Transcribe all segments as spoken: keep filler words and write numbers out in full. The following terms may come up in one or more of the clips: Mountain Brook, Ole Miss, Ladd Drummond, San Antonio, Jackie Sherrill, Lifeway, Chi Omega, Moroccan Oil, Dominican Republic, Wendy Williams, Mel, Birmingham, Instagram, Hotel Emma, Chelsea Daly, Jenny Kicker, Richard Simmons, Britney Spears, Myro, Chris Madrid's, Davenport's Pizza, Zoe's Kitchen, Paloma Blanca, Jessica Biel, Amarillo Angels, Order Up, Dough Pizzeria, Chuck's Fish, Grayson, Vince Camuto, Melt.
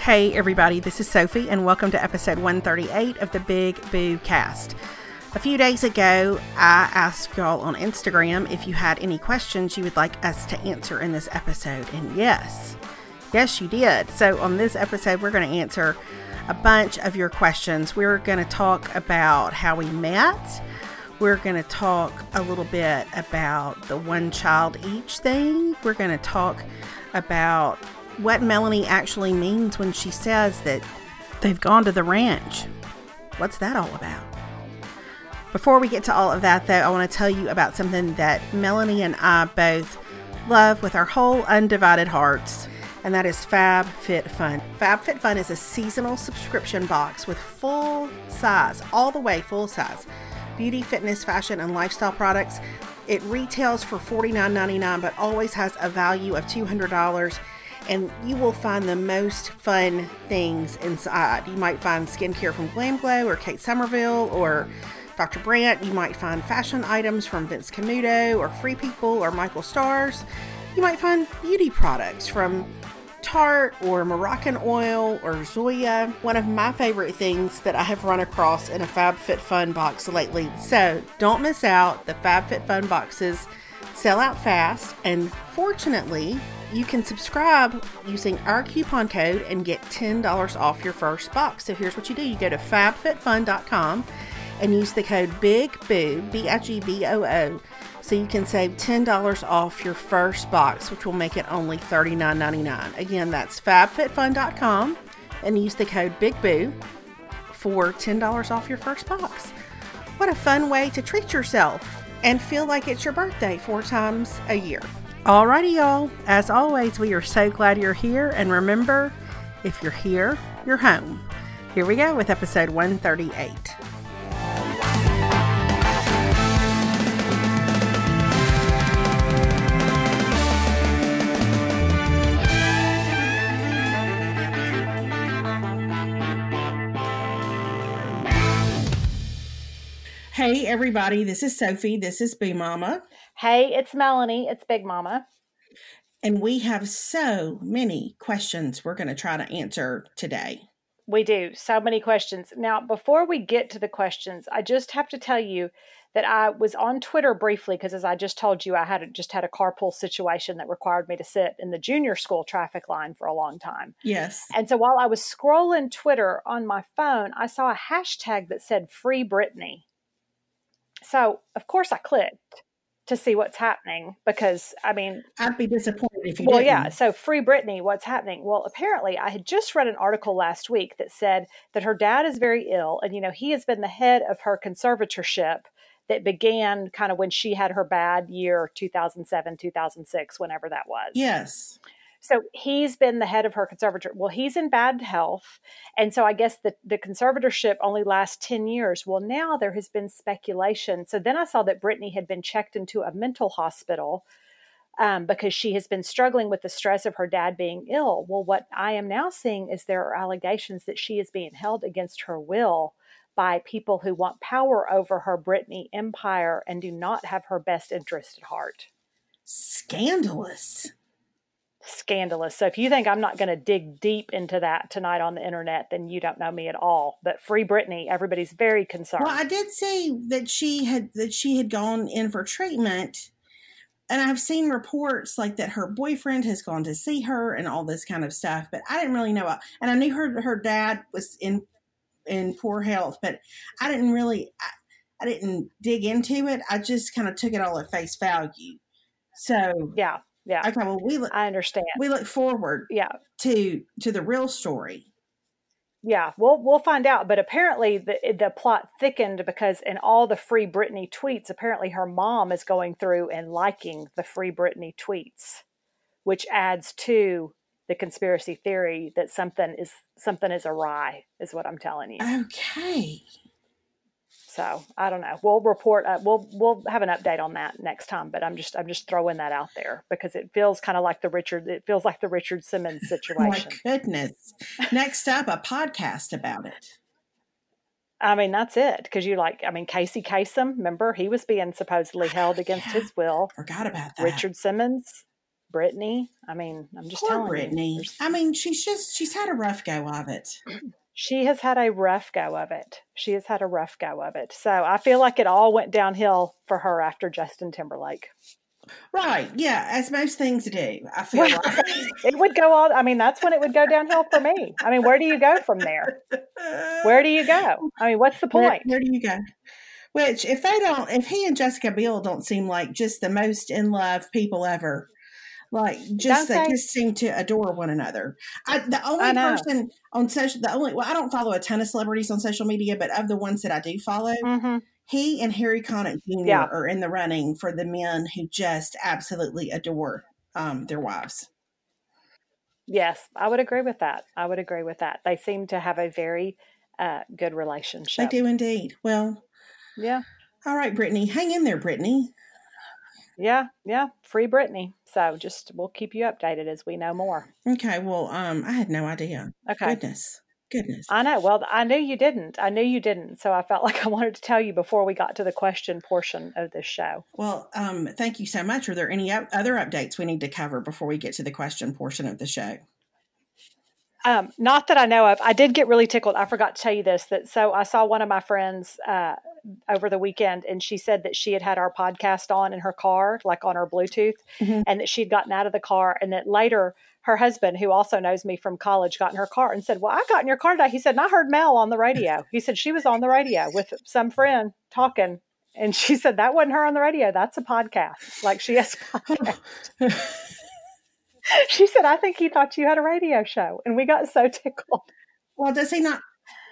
Hey everybody, this is Sophie and welcome to episode one thirty-eight of the Big Boo Cast. A few days ago, I asked y'all on Instagram if you had any questions you would like us to answer in this episode, and yes, yes you did. So on this episode, we're going to answer a bunch of your questions. We're going to talk about how we met. We're going to talk a little bit about the one child each thing. We're going to talk about what Melanie actually means when she says that they've gone to the ranch. What's that all about? Before we get to all of that, though, I want to tell you about something that Melanie and I both love with our whole undivided hearts, and that is Fab Fit Fun. Fab Fit Fun is a seasonal subscription box with full size, all the way full size, beauty, fitness, fashion, and lifestyle products. It retails for forty-nine ninety-nine, but always has a value of two hundred dollars. And you will find the most fun things inside. You might find skincare from Glam Glow or Kate Somerville or Doctor Brandt. You might find fashion items from Vince Camuto or Free People or Michael Stars. You might find beauty products from Tarte or Moroccan Oil or Zoya. One of my favorite things that I have run across in a Fab Fit Fun box lately. So don't miss out. The Fab Fit Fun boxes sell out fast, and fortunately, you can subscribe using our coupon code and get ten dollars off your first box. So here's what you do. You go to fab fit fun dot com and use the code BIGBOO, B I G B O O, so you can save ten dollars off your first box, which will make it only thirty-nine ninety-nine. Again, that's fab fit fun dot com and use the code BIGBOO for ten dollars off your first box. What a fun way to treat yourself and feel like it's your birthday four times a year. Alrighty, y'all. As always, we are so glad you're here. And remember, if you're here, you're home. Here we go with episode one thirty-eight. Hey, everybody. This is Sophie. This is Boo Mama. Hey, it's Melanie. It's Big Mama. And we have so many questions we're going to try to answer today. We do. So many questions. Now, before we get to the questions, I just have to tell you that I was on Twitter briefly because, as I just told you, I had just had a carpool situation that required me to sit in the junior school traffic line for a long time. Yes. And so while I was scrolling Twitter on my phone, I saw a hashtag that said Free Britney. So, of course, I clicked to see what's happening because, I mean... I'd be disappointed if you well, didn't. Well, yeah. So Free Britney, what's happening? Well, apparently I had just read an article last week that said that her dad is very ill and, you know, he has been the head of her conservatorship that began kind of when she had her bad year, two thousand seven, two thousand six, whenever that was. Yes. So he's been the head of her conservatorship. Well, he's in bad health. And so I guess the, the conservatorship only lasts ten years. Well, now there has been speculation. So then I saw that Britney had been checked into a mental hospital um, because she has been struggling with the stress of her dad being ill. Well, what I am now seeing is there are allegations that she is being held against her will by people who want power over her Britney empire and do not have her best interest at heart. Scandalous. Scandalous. So if you think I'm not going to dig deep into that tonight on the internet, then you don't know me at all. But Free Britney, everybody's very concerned. Well, I did see that she had that she had gone in for treatment, and I've seen reports like that her boyfriend has gone to see her and all this kind of stuff. But I didn't really know, and I knew her her dad was in in poor health, but I didn't really I, I didn't dig into it. I just kind of took it all at face value. So yeah. Yeah. Okay. Well, we look, I understand. We look forward. Yeah. To to the real story. Yeah. We'll we'll find out. But apparently the the plot thickened because in all the Free Britney tweets, apparently her mom is going through and liking the Free Britney tweets, which adds to the conspiracy theory that something is something is awry, is what I'm telling you. Okay. So I don't know. We'll report. Uh, we'll we'll have an update on that next time. But I'm just I'm just throwing that out there because it feels kind of like the Richard. It feels like the Richard Simmons situation. Oh my goodness. Next up, a podcast about it. I mean, that's it. Because you like, I mean, Casey Kasem, remember, he was being supposedly held against yeah, his will. Forgot about that. Richard Simmons, Britney. I mean, I'm just Poor telling Britney. you. Britney. I mean, she's just, she's had a rough go of it. She has had a rough go of it. She has had a rough go of it. So I feel like it all went downhill for her after Justin Timberlake. Right. Yeah. As most things do, I feel well, like. It would go on. I mean, that's when it would go downhill for me. I mean, where do you go from there? Where do you go? I mean, what's the point? Where, where do you go? Which if they don't, if he and Jessica Biel don't seem like just the most in love people ever, like just, they just seem to adore one another. I, the only I person on social, the only, well, I don't follow a ton of celebrities on social media, but of the ones that I do follow, mm-hmm. he and Harry Connick Junior Yeah. are in the running for the men who just absolutely adore um, their wives. Yes, I would agree with that. I would agree with that. They seem to have a very uh, good relationship. They do indeed. Well, yeah. All right, Britney. Hang in there, Britney. Yeah, yeah. Free Britney. So just we'll keep you updated as we know more. Okay. Well, um, I had no idea. Okay. Goodness. Goodness. I know. Well, I knew you didn't. I knew you didn't. So I felt like I wanted to tell you before we got to the question portion of this show. Well, um, thank you so much. Are there any up- other updates we need to cover before we get to the question portion of the show? Um, not that I know of. I did get really tickled. I forgot to tell you this. That so I saw one of my friends uh, over the weekend, and she said that she had had our podcast on in her car, like on her Bluetooth, mm-hmm. and that she'd gotten out of the car, and that later her husband, who also knows me from college, got in her car and said, well, I got in your car today. He said, and I heard Mel on the radio. He said, she was on the radio with some friend talking. And she said, that wasn't her on the radio. That's a podcast. Like she has a podcast. She said, I think he thought you had a radio show. And we got so tickled. Well, does he not,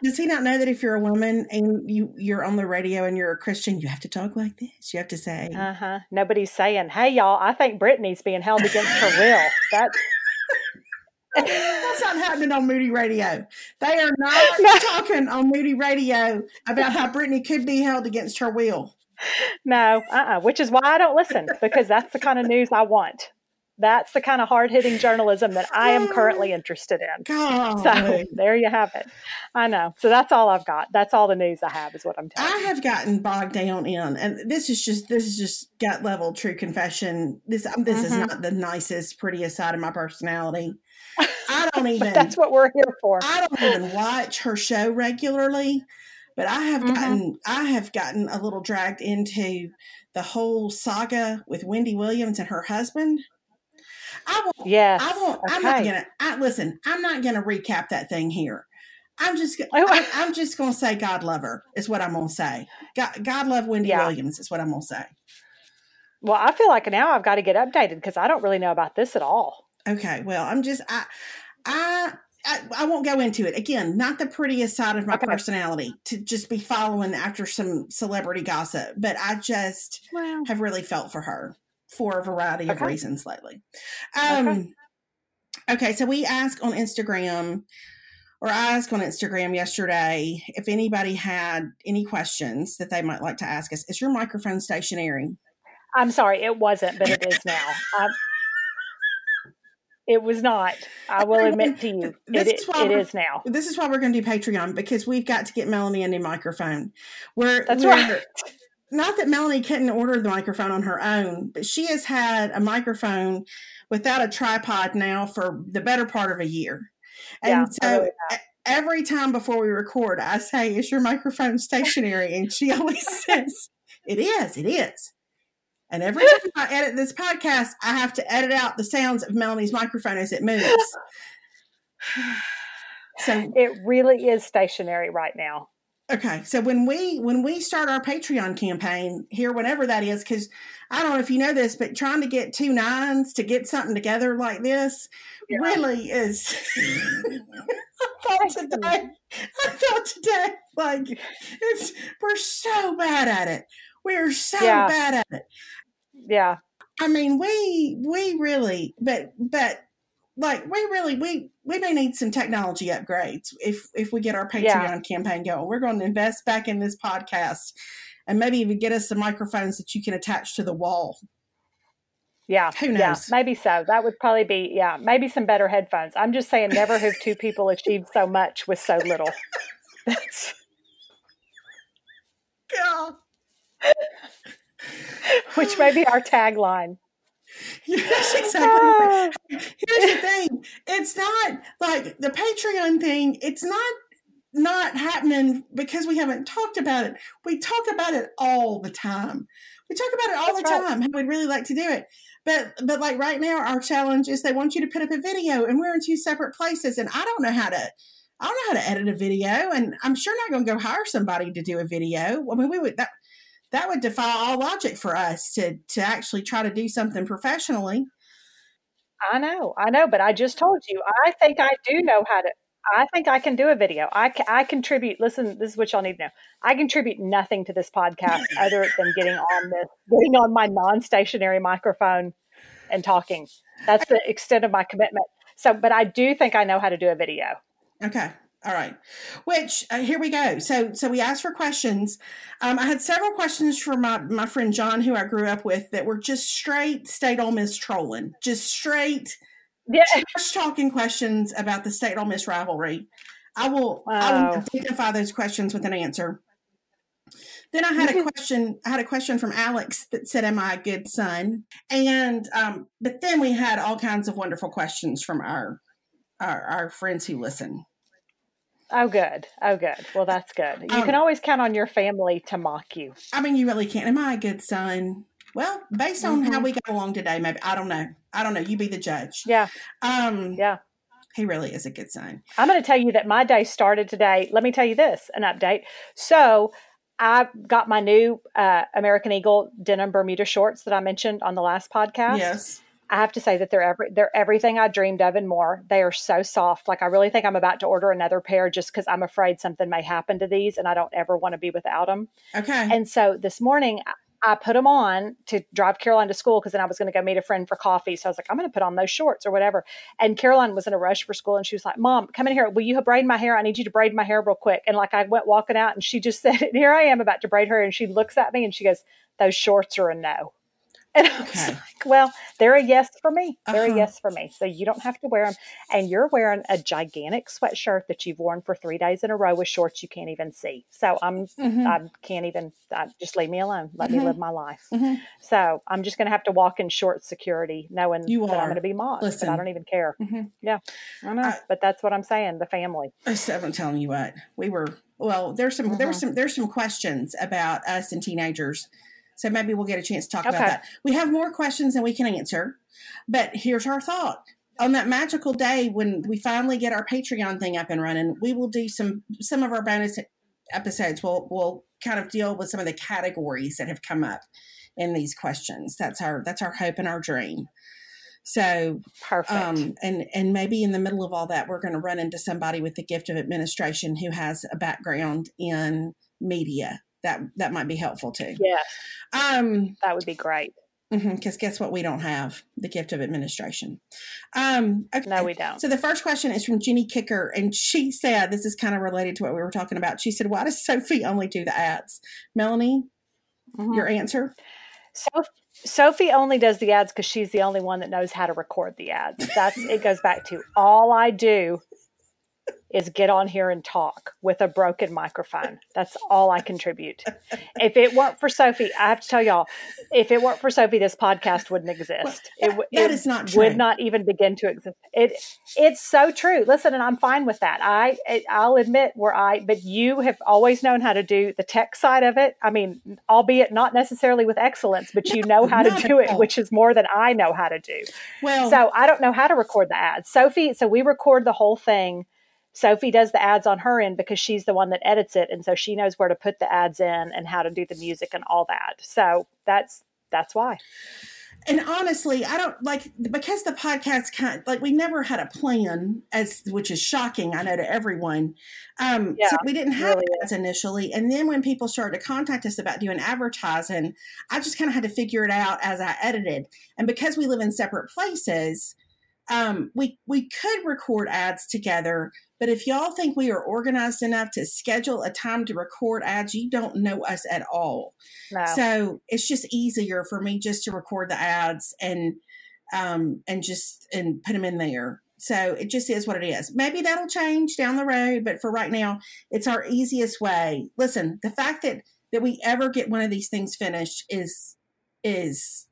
does he not know that if you're a woman and you, you're on the radio and you're a Christian, you have to talk like this? You have to say. Uh-huh. Nobody's saying, hey, y'all, I think Britney's being held against her will. That's. That's not happening on Moody Radio. They are not no. talking on Moody Radio about how Britney could be held against her will. No, uh-uh, which is why I don't listen, because that's the kind of news I want. That's the kind of hard-hitting journalism that I am currently interested in. God. So there you have it. I know. So that's all I've got. That's all the news I have is what I'm telling you. I have gotten bogged down in, and this is just this is just gut-level true confession. This um, this mm-hmm. is not the nicest, prettiest side of my personality. I don't even. That's what we're here for. I don't even watch her show regularly, but I have mm-hmm. gotten I have gotten a little dragged into the whole saga with Wendy Williams and her husband. I won't. Yes. I won't. Okay. I'm not gonna. I, listen. I'm not gonna recap that thing here. I'm just. I, I'm just gonna say, God love her is what I'm gonna say. God, God love Wendy yeah. Williams is what I'm gonna say. Well, I feel like now I've got to get updated because I don't really know about this at all. Okay. Well, I'm just. I. I. I, I won't go into it again. Not the prettiest side of my okay. personality to just be following after some celebrity gossip, but I just wow. have really felt for her. For a variety of okay. reasons lately. Um, okay. okay, so we asked on Instagram, or I asked on Instagram yesterday, if anybody had any questions that they might like to ask us. Is your microphone stationary? I'm sorry, it wasn't, but it is now. um, it was not. I will admit to you, this it, is, it is now. This is why we're going to do Patreon, because we've got to get Melanie a new microphone. We're, That's we're, right. Not that Melanie couldn't order the microphone on her own, but she has had a microphone without a tripod now for the better part of a year. And yeah, so really every time before we record, I say, is your microphone stationary? And she always says, it is, it is. And every time I edit this podcast, I have to edit out the sounds of Melanie's microphone as it moves. So it really is stationary right now. Okay, so when we when we start our Patreon campaign here, whenever that is, because I don't know if you know this, but trying to get two nines to get something together like this yeah. really is. I thought today, I thought today, like it's we're so bad at it. We're so yeah. bad at it. Yeah, I mean we we really, but but like we really we we may need some technology upgrades if if we get our Patreon yeah. campaign going. We're going to invest back in this podcast and maybe even get us some microphones that you can attach to the wall. Yeah. Who knows? Yeah, maybe so. That would probably be, yeah, maybe some better headphones. I'm just saying, never have two people achieved so much with so little. That's... Yeah. Which may be our tagline. Yes, exactly. Here's the thing. It's not like the Patreon thing. It's not not happening because we haven't talked about it. We talk about it all the time. We talk about it all That's the right. time. How we'd really like to do it. But but like right now, our challenge is they want you to put up a video, and we're in two separate places, and I don't know how to I don't know how to edit a video, and I'm sure not going to go hire somebody to do a video. I mean, we would that that would defy all logic for us to to actually try to do something professionally. I know, I know, but I just told you, I think I do know how to. I think I can do a video. I, I contribute. Listen, this is what y'all need to know. I contribute nothing to this podcast other than getting on this, getting on my non-stationary microphone and talking. That's the extent of my commitment. So, but I do think I know how to do a video. Okay. All right. Which, uh, here we go. So, so we asked for questions. Um, I had several questions from my, my friend John, who I grew up with, that were just straight State Ole Miss trolling, just straight Yeah. trash talking questions about the State Ole Miss rivalry. I will, wow. I will identify those questions with an answer. Then I had a question. I had a question from Alex that said, "Am I a good son?" And um, but then we had all kinds of wonderful questions from our our, our friends who listen. Oh, good. Oh, good. Well, that's good. You um, can always count on your family to mock you. I mean, you really can't. Am I a good son? Well, based on mm-hmm. how we got along today, maybe. I don't know. I don't know. You be the judge. Yeah. Um, yeah. He really is a good son. I'm going to tell you that my day started today. Let me tell you this, an update. So I got my new uh, American Eagle denim Bermuda shorts that I mentioned on the last podcast. Yes. I have to say that they're every, they're everything I dreamed of and more. They are so soft. Like, I really think I'm about to order another pair just because I'm afraid something may happen to these and I don't ever want to be without them. Okay. And so this morning I put them on to drive Caroline to school because then I was going to go meet a friend for coffee. So I was like, I'm going to put on those shorts or whatever. And Caroline was in a rush for school and she was like, Mom, come in here. Will you braid my hair? I need you to braid my hair real quick. And like, I went walking out and she just said, and here I am about to braid her. And she looks at me and she goes, those shorts are a no. And I was okay. like, well, they're a yes for me. They're uh-huh. a yes for me. So you don't have to wear them. And you're wearing a gigantic sweatshirt that you've worn for three days in a row with shorts you can't even see. So I'm, mm-hmm. I can't even, I, just leave me alone. Let mm-hmm. me live my life. Mm-hmm. So I'm just going to have to walk in short security knowing you that are. I'm going to be mocked. Listen. But I don't even care. Mm-hmm. Yeah, I know. I, but that's what I'm saying. The family. I'm telling you what, we were, well, there's some, mm-hmm. there were some, there's some questions about us and teenagers. So maybe we'll get a chance to talk okay. about that. We have more questions than we can answer, but here's our thought. On that magical day when we finally get our Patreon thing up and running, we will do some some of our bonus episodes. We'll we'll kind of deal with some of the categories that have come up in these questions. That's our that's our hope and our dream. So perfect. Um, and and maybe in the middle of all that, we're going to run into somebody with the gift of administration who has a background in media. That that might be helpful too. Yeah, um, that would be great. Mm-hmm, because guess what? We don't have the gift of administration. Um, okay. No, we don't. So the first question is from Jenny Kicker, and she said, "This is kind of related to what we were talking about." She said, "Why does Sophie only do the ads?" Melanie, mm-hmm. your answer. So Sophie only does the ads because she's the only one that knows how to record the ads. That's it. Goes back to all I do. Is get on here and talk with a broken microphone. That's all I contribute. If it weren't for Sophie, I have to tell y'all, if it weren't for Sophie, this podcast wouldn't exist. Well, that, it that it is not true. Would not even begin to exist. It It's so true. Listen, and I'm fine with that. I, it, I'll admit where I, but you have always known how to do the tech side of it. I mean, albeit not necessarily with excellence, but no, you know how to do it, which is more than I know how to do. Well, so I don't know how to record the ads. Sophie, so we record the whole thing. Sophie does the ads on her end because she's the one that edits it. And so she knows where to put the ads in and how to do the music and all that. So that's, that's why. And honestly, I don't like, because the podcast kind of, like we never had a plan as, which is shocking. I know to everyone. Um, yeah, so we didn't have really ads initially. And then when people started to contact us about doing advertising, I just kind of had to figure it out as I edited. And because we live in separate places, Um, we, we could record ads together, but if y'all think we are organized enough to schedule a time to record ads, you don't know us at all. No. So it's just easier for me just to record the ads and, um, and just, and put them in there. So it just is what it is. Maybe that'll change down the road, but for right now, it's our easiest way. Listen, the fact that, that we ever get one of these things finished is, is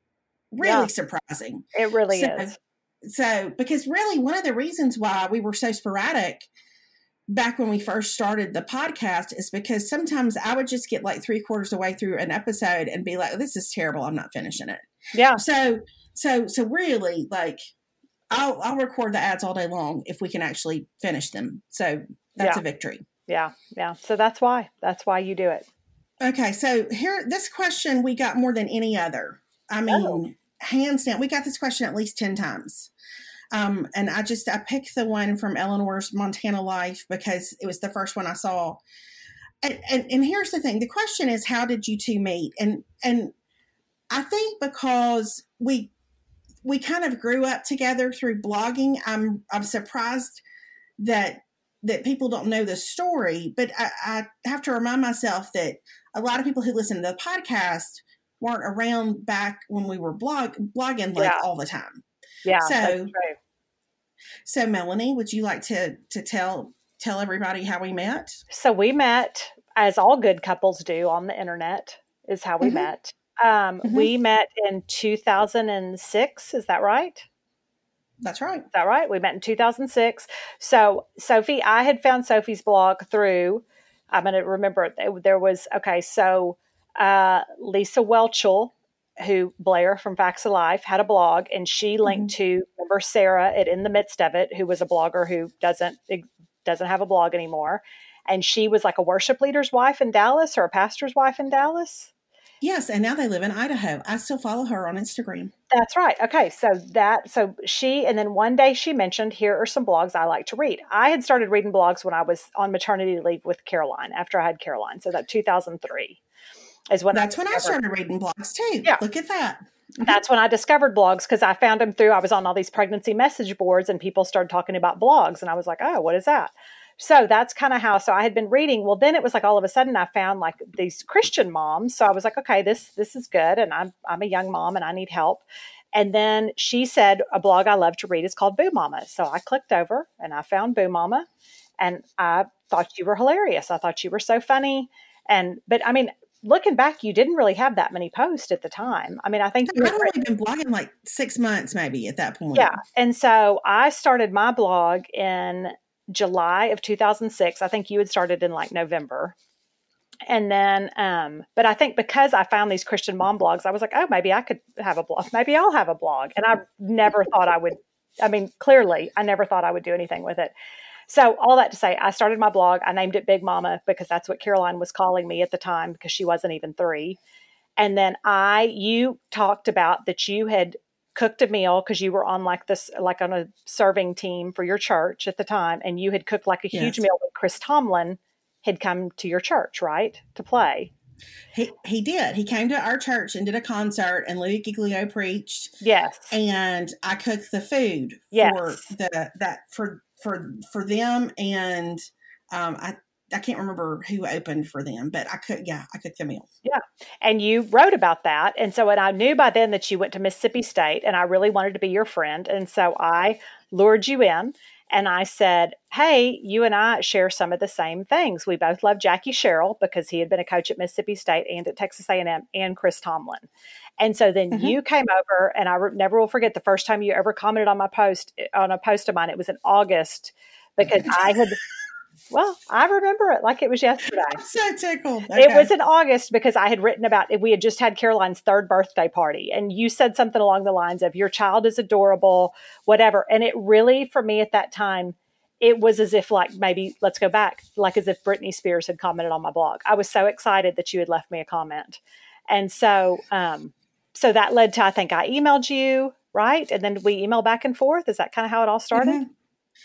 really yeah. surprising. It really so, is. So, because really one of the reasons why we were so sporadic back when we first started the podcast is because sometimes I would just get like three quarters of the way through an episode and be like, oh, this is terrible. I'm not finishing it. Yeah. So, so, so really like I'll, I'll record the ads all day long if we can actually finish them. So that's yeah. a victory. Yeah. Yeah. So that's why, that's why you do it. Okay. So here, this question we got more than any other. I mean, oh. hands down, we got this question at least ten times. Um, and I just, I picked the one from Eleanor's Montana Life because it was the first one I saw. And, and, and here's the thing. The question is, how did you two meet? And, and I think because we, we kind of grew up together through blogging. I'm, I'm surprised that, that people don't know the story, but I, I have to remind myself that a lot of people who listen to the podcast weren't around back when we were blog blogging like yeah. all the time. Yeah. So, that's true. So Melanie, would you like to, to tell, tell everybody how we met? So we met, as all good couples do on the internet, is how we mm-hmm. met. Um, mm-hmm. We met in two thousand six. Is that right? That's right. Is that right? We met in two thousand six. So Sophie, I had found Sophie's blog through, I'm going to remember it. There was, okay. So, Uh, Lisa Welchel, who Blair from Facts of Life had a blog, and she linked mm-hmm. to remember Sarah at In the Midst of It, who was a blogger who doesn't doesn't have a blog anymore, and she was like a worship leader's wife in Dallas or a pastor's wife in Dallas. Yes, and now they live in Idaho. I still follow her on Instagram. That's right. Okay, so that so she and then one day she mentioned, here are some blogs I like to read. I had started reading blogs when I was on maternity leave with Caroline after I had Caroline, so that two thousand three. Is when That's I when I started reading blogs too. Yeah. Look at that. That's when I discovered blogs because I found them through, I was on all these pregnancy message boards and people started talking about blogs and I was like, oh, what is that? So that's kind of how, so I had been reading. Well, then it was like, all of a sudden I found like these Christian moms. So I was like, okay, this, this is good. And I'm, I'm a young mom and I need help. And then she said a blog I love to read is called Boo Mama. So I clicked over and I found Boo Mama and I thought you were hilarious. I thought you were so funny. And, but I mean, looking back, you didn't really have that many posts at the time. I mean, I think I'd already been blogging like six months maybe at that point. Yeah. And so I started my blog in July of two thousand six. I think you had started in like November. And then, um, but I think because I found these Christian mom blogs, I was like, oh, maybe I could have a blog. Maybe I'll have a blog. And I never thought I would, I mean, clearly I never thought I would do anything with it. So all that to say, I started my blog. I named it Big Mama because that's what Caroline was calling me at the time because she wasn't even three. And then I, you talked about that you had cooked a meal because you were on like this, like on a serving team for your church at the time. And you had cooked like a huge yes. meal when Chris Tomlin had come to your church, right? To play. He he did. He came to our church and did a concert and Louis Giglio preached. Yes. And I cooked the food yes. for the, that, for for for them and um I I can't remember who opened for them, but I could yeah I cooked the meal. Yeah, and you wrote about that, and so and I knew by then that you went to Mississippi State, and I really wanted to be your friend, and so I lured you in, and I said, hey, you and I share some of the same things. We both love Jackie Sherrill because he had been a coach at Mississippi State and at Texas A and M, and Chris Tomlin. And so then mm-hmm. you came over, and I re- never will forget the first time you ever commented on my post, on a post of mine. It was in August because I had, well, I remember it like it was yesterday. I'm so tickled. Okay. It was in August because I had written about it. We had just had Caroline's third birthday party, and you said something along the lines of, your child is adorable, whatever. And it really, for me at that time, it was as if like, maybe let's go back, like as if Britney Spears had commented on my blog. I was so excited that you had left me a comment. And so, um, So that led to, I think I emailed you, right? And then we emailed back and forth. Is that kind of how it all started? Mm-hmm.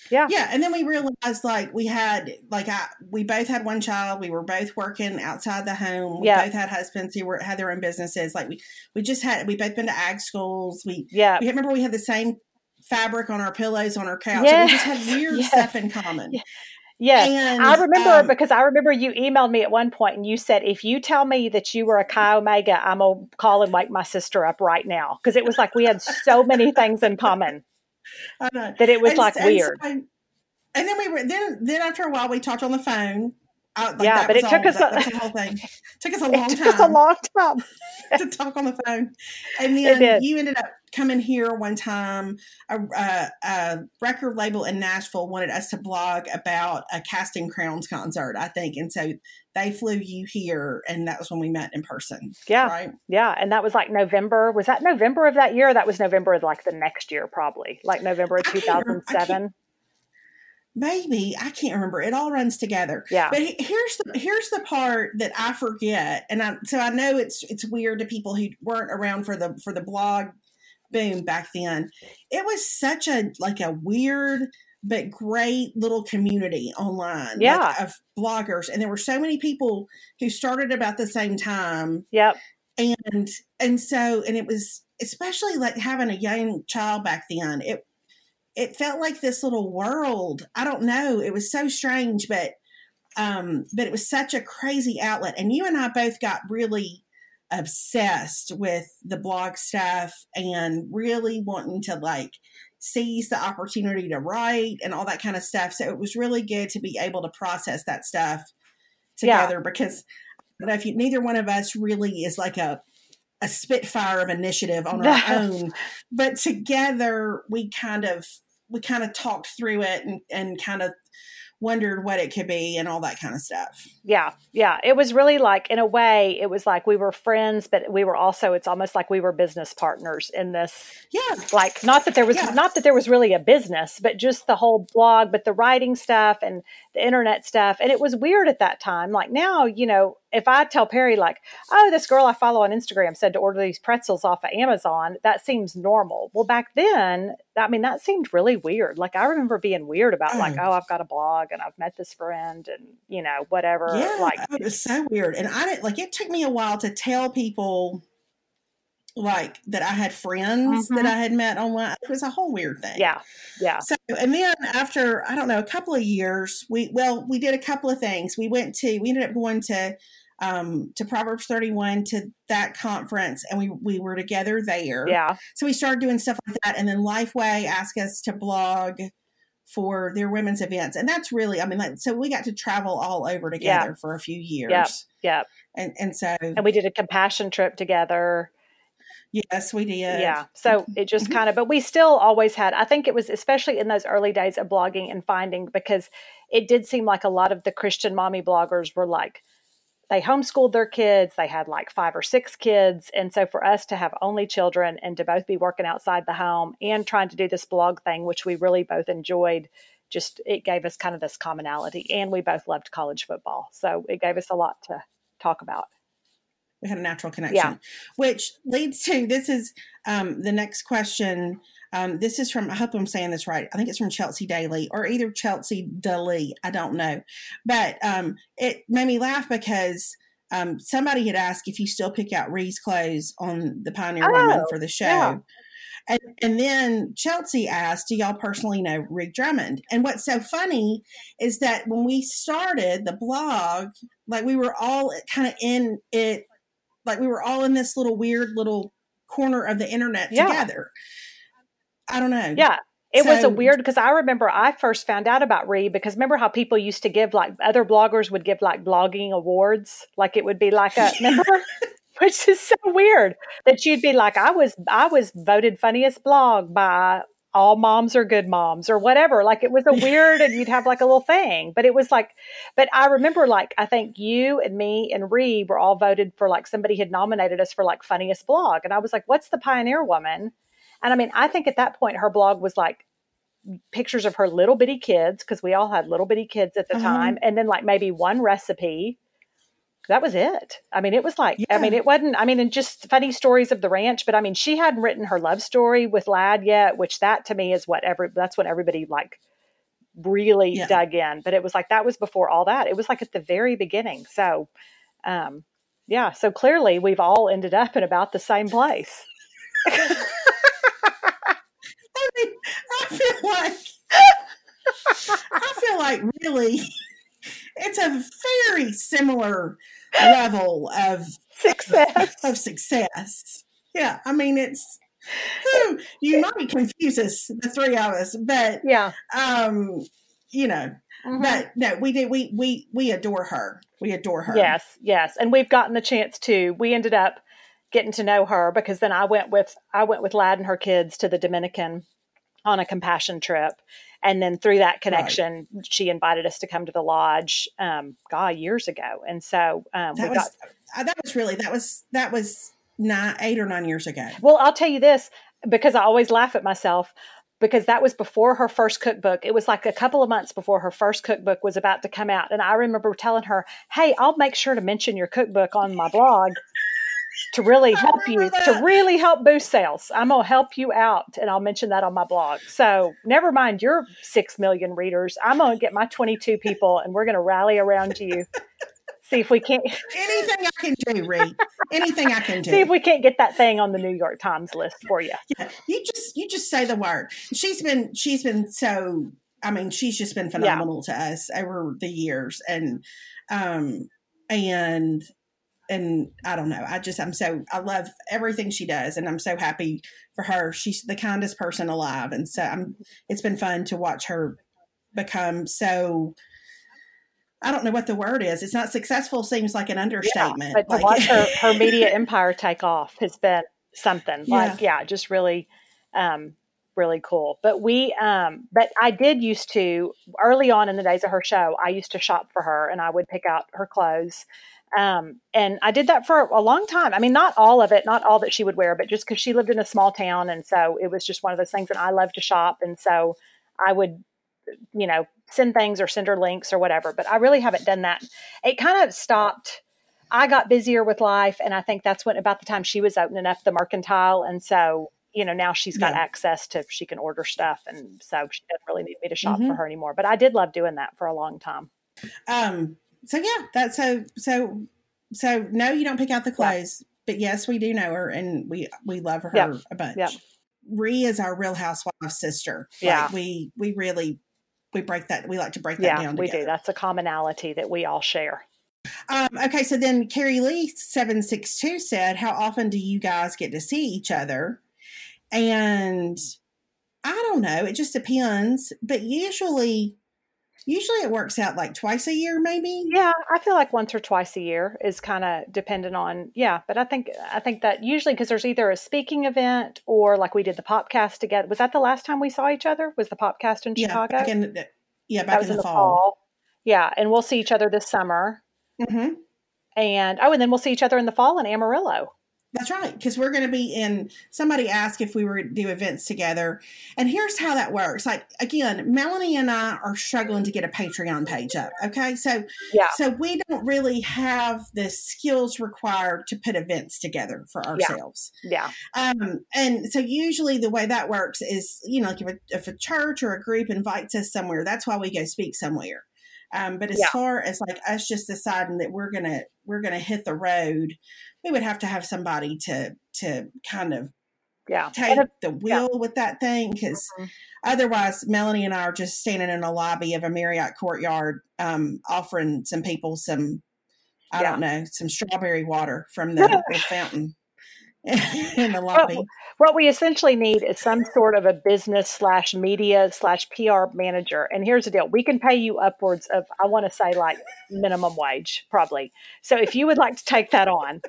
Yeah. Yeah. And then we realized like we had, like I, we both had one child. We were both working outside the home. We yeah. both had husbands who were, had their own businesses. Like we, we just had, we both been to ag schools. We, yeah. we remember we had the same fabric on our pillows, on our couch. Yes. We just had weird yes. stuff in common. Yes. Yes, and, I remember um, because I remember you emailed me at one point and you said, if you tell me that you were a Chi Omega, I'm going to call and wake my sister up right now. Because it was like we had so many things in common I know. that it was and, like and weird. So I, and then we were then then after a while we talked on the phone. I, like, yeah, but it took all, us that, a, that's the whole thing. It took us a long it took time. Took us a long time to talk on the phone, and then you ended up coming here one time. A, a, a record label in Nashville wanted us to blog about a Casting Crowns concert, I think, and so they flew you here, and that was when we met in person. Yeah, right? Yeah, and that was like November. Was that November of that year? That was November of like the next year, probably, like November of two thousand seven. Maybe I can't remember. It all runs together. Yeah. But here's the here's the part that I forget, and I so I know it's it's weird to people who weren't around for the for the blog boom back then. It was such a like a weird but great little community online. Yeah. Like, of bloggers, and there were so many people who started about the same time. Yep. And and so and it was especially like having a young child back then. It. It felt like this little world. I don't know. It was so strange, but um, but it was such a crazy outlet. And you and I both got really obsessed with the blog stuff and really wanting to like seize the opportunity to write and all that kind of stuff. So it was really good to be able to process that stuff together yeah. because I don't know if you, neither one of us really is like a a spitfire of initiative on our own, but together we kind of, we kind of talked through it and, and kind of wondered what it could be and all that kind of stuff. Yeah. Yeah. It was really like, in a way, it was like we were friends, but we were also, it's almost like we were business partners in this. Yeah. Like not that there was, yeah. not that there was really a business, but just the whole blog, but the writing stuff and the internet stuff. And it was weird at that time. Like now, you know, if I tell Perry like, oh, this girl I follow on Instagram said to order these pretzels off of Amazon, that seems normal. Well, back then, I mean, that seemed really weird. Like I remember being weird about like, oh, I've got a blog and I've met this friend and, you know, whatever. Yeah, like, it was so weird. And I didn't like, it took me a while to tell people like that I had friends mm-hmm. that I had met online. It was a whole weird thing. Yeah. Yeah. So, and then after, I don't know, a couple of years, we, well, we did a couple of things. We went to, we ended up going to, Um, to Proverbs thirty-one, to that conference, and we, we were together there. Yeah. So we started doing stuff like that. And then Lifeway asked us to blog for their women's events. And that's really, I mean, like, so we got to travel all over together yeah. for a few years. Yeah. Yep. And, and so. And we did a Compassion trip together. Yes, we did. Yeah. So it just kind of, but we still always had, I think it was especially in those early days of blogging and finding, because it did seem like a lot of the Christian mommy bloggers were like, they homeschooled their kids. They had like five or six kids. And so for us to have only children and to both be working outside the home and trying to do this blog thing, which we really both enjoyed, just it gave us kind of this commonality. And we both loved college football. So it gave us a lot to talk about. We had a natural connection, yeah. which leads to, this is um, the next question. Um, this is from, I hope I'm saying this right. I think it's from Chelsea Daly or either Chelsea Daly. I don't know. But um, it made me laugh because um, somebody had asked if you still pick out Ree's clothes on the Pioneer oh, Woman for the show. Yeah. And, and then Chelsea asked, do y'all personally know Ree Drummond? And what's so funny is that when we started the blog, like we were all kind of in it, like we were all in this little weird little corner of the internet yeah. together. I don't know. Yeah. It so, was a weird, because I remember I first found out about Ree because remember how people used to give like other bloggers would give like blogging awards. Like it would be like a, remember, which is so weird that you'd be like, I was, I was voted funniest blog by All Moms Are Good Moms or whatever. Like it was a weird and you'd have like a little thing, but it was like, but I remember like, I think you and me and Ree were all voted for like somebody had nominated us for like funniest blog. And I was like, what's the Pioneer Woman? And I mean, I think at that point, her blog was like pictures of her little bitty kids, because we all had little bitty kids at the uh-huh. time. And then like maybe one recipe. That was it. I mean, it was like, yeah. I mean, it wasn't, I mean, and just funny stories of the ranch. But I mean, she hadn't written her love story with Ladd yet, which that to me is what every, that's when everybody like really yeah. dug in. But it was like, that was before all that. It was like at the very beginning. So, um, yeah. So clearly we've all ended up in about the same place. feel like I feel like really it's a very similar level of success. Of, of success. Yeah. I mean, it's who you might confuse us, the three of us, but yeah. Um, you know. Mm-hmm. But no, we did. We we we adore her. We adore her. Yes, yes. And we've gotten the chance to. We ended up getting to know her because then I went with I went with Ladd and her kids to the Dominican on a Compassion trip, and then through that connection, right. she invited us to come to the lodge. Um, God, years ago, and so um, that we was, got. Uh, that was really that was that was nine, eight or nine years ago. Well, I'll tell you this because I always laugh at myself. Because that was before her first cookbook. It was like a couple of months before her first cookbook was about to come out. And I remember telling her, hey, I'll make sure to mention your cookbook on my blog to really help you, that. to really help boost sales. I'm going to help you out, and I'll mention that on my blog. So never mind your six million readers. I'm going to get my twenty-two people, and we're going to rally around you. See if we can't. Anything I can do, Ree. Anything I can do. See if we can't get that thing on the New York Times list for you. Yeah. You just you just say the word. She's been she's been so I mean, she's just been phenomenal yeah. to us over the years. And um and and I don't know. I just I'm so I love everything she does, and I'm so happy for her. She's the kindest person alive. And so I'm it's been fun to watch her become so I don't know what the word is. It's not successful. Seems like an understatement. Yeah, but to like, watch her, her media empire take off has been something yeah. like, yeah, just really, um, really cool. But we, um, but I did used to early on in the days of her show, I used to shop for her and I would pick out her clothes. Um, and I did that for a long time. I mean, not all of it, not all that she would wear, but just cause she lived in a small town. And so it was just one of those things, and I love to shop. And so I would, you know, send things or send her links or whatever, but I really haven't done that. It kind of stopped. I got busier with life. And I think that's when about the time she was opening up the Mercantile. And so, you know, now she's got yeah. access to, she can order stuff. And so she doesn't really need me to shop mm-hmm. for her anymore, but I did love doing that for a long time. Um, so yeah, that's so, so, so no, you don't pick out the clothes, yeah. but yes, we do know her and we, we love her yep. a bunch. Yep. Ree is our Real Housewife sister. Yeah. Like we, we really, We break that. We like to break that yeah, down together. We do. That's a commonality that we all share. Um, okay, so then Carrie Lee seven six two said, "How often do you guys get to see each other?" And I don't know. It just depends. But usually, usually it works out like twice a year, maybe. Yeah, I feel like once or twice a year is kind of dependent on. Yeah, but I think I think that usually because there's either a speaking event or like we did the podcast together. Was that the last time we saw each other? Was the podcast in yeah, Chicago? Back in the, yeah, back in the, in the fall. fall. Yeah, and we'll see each other this summer. Mm-hmm. And oh, and then we'll see each other in the fall in Amarillo. That's right, because we're going to be in, somebody asked if we were to do events together. And here's how that works. Like, again, Melanie and I are struggling to get a Patreon page up, okay? So yeah. so we don't really have the skills required to put events together for ourselves. Yeah. yeah. Um, and so usually the way that works is, you know, like if a, if a church or a group invites us somewhere, that's why we go speak somewhere. Um, but as yeah. far as like us just deciding that we're going to, we're going to hit the road, we would have to have somebody to, to kind of yeah. take if, the wheel yeah. with that thing. Cause mm-hmm. otherwise Melanie and I are just standing in a lobby of a Marriott Courtyard, um, offering some people some, I yeah. don't know, some strawberry water from the, the fountain in the lobby. What, what we essentially need is some sort of a business slash media slash P R manager. And here's the deal. We can pay you upwards of, I want to say like minimum wage probably. So if you would like to take that on,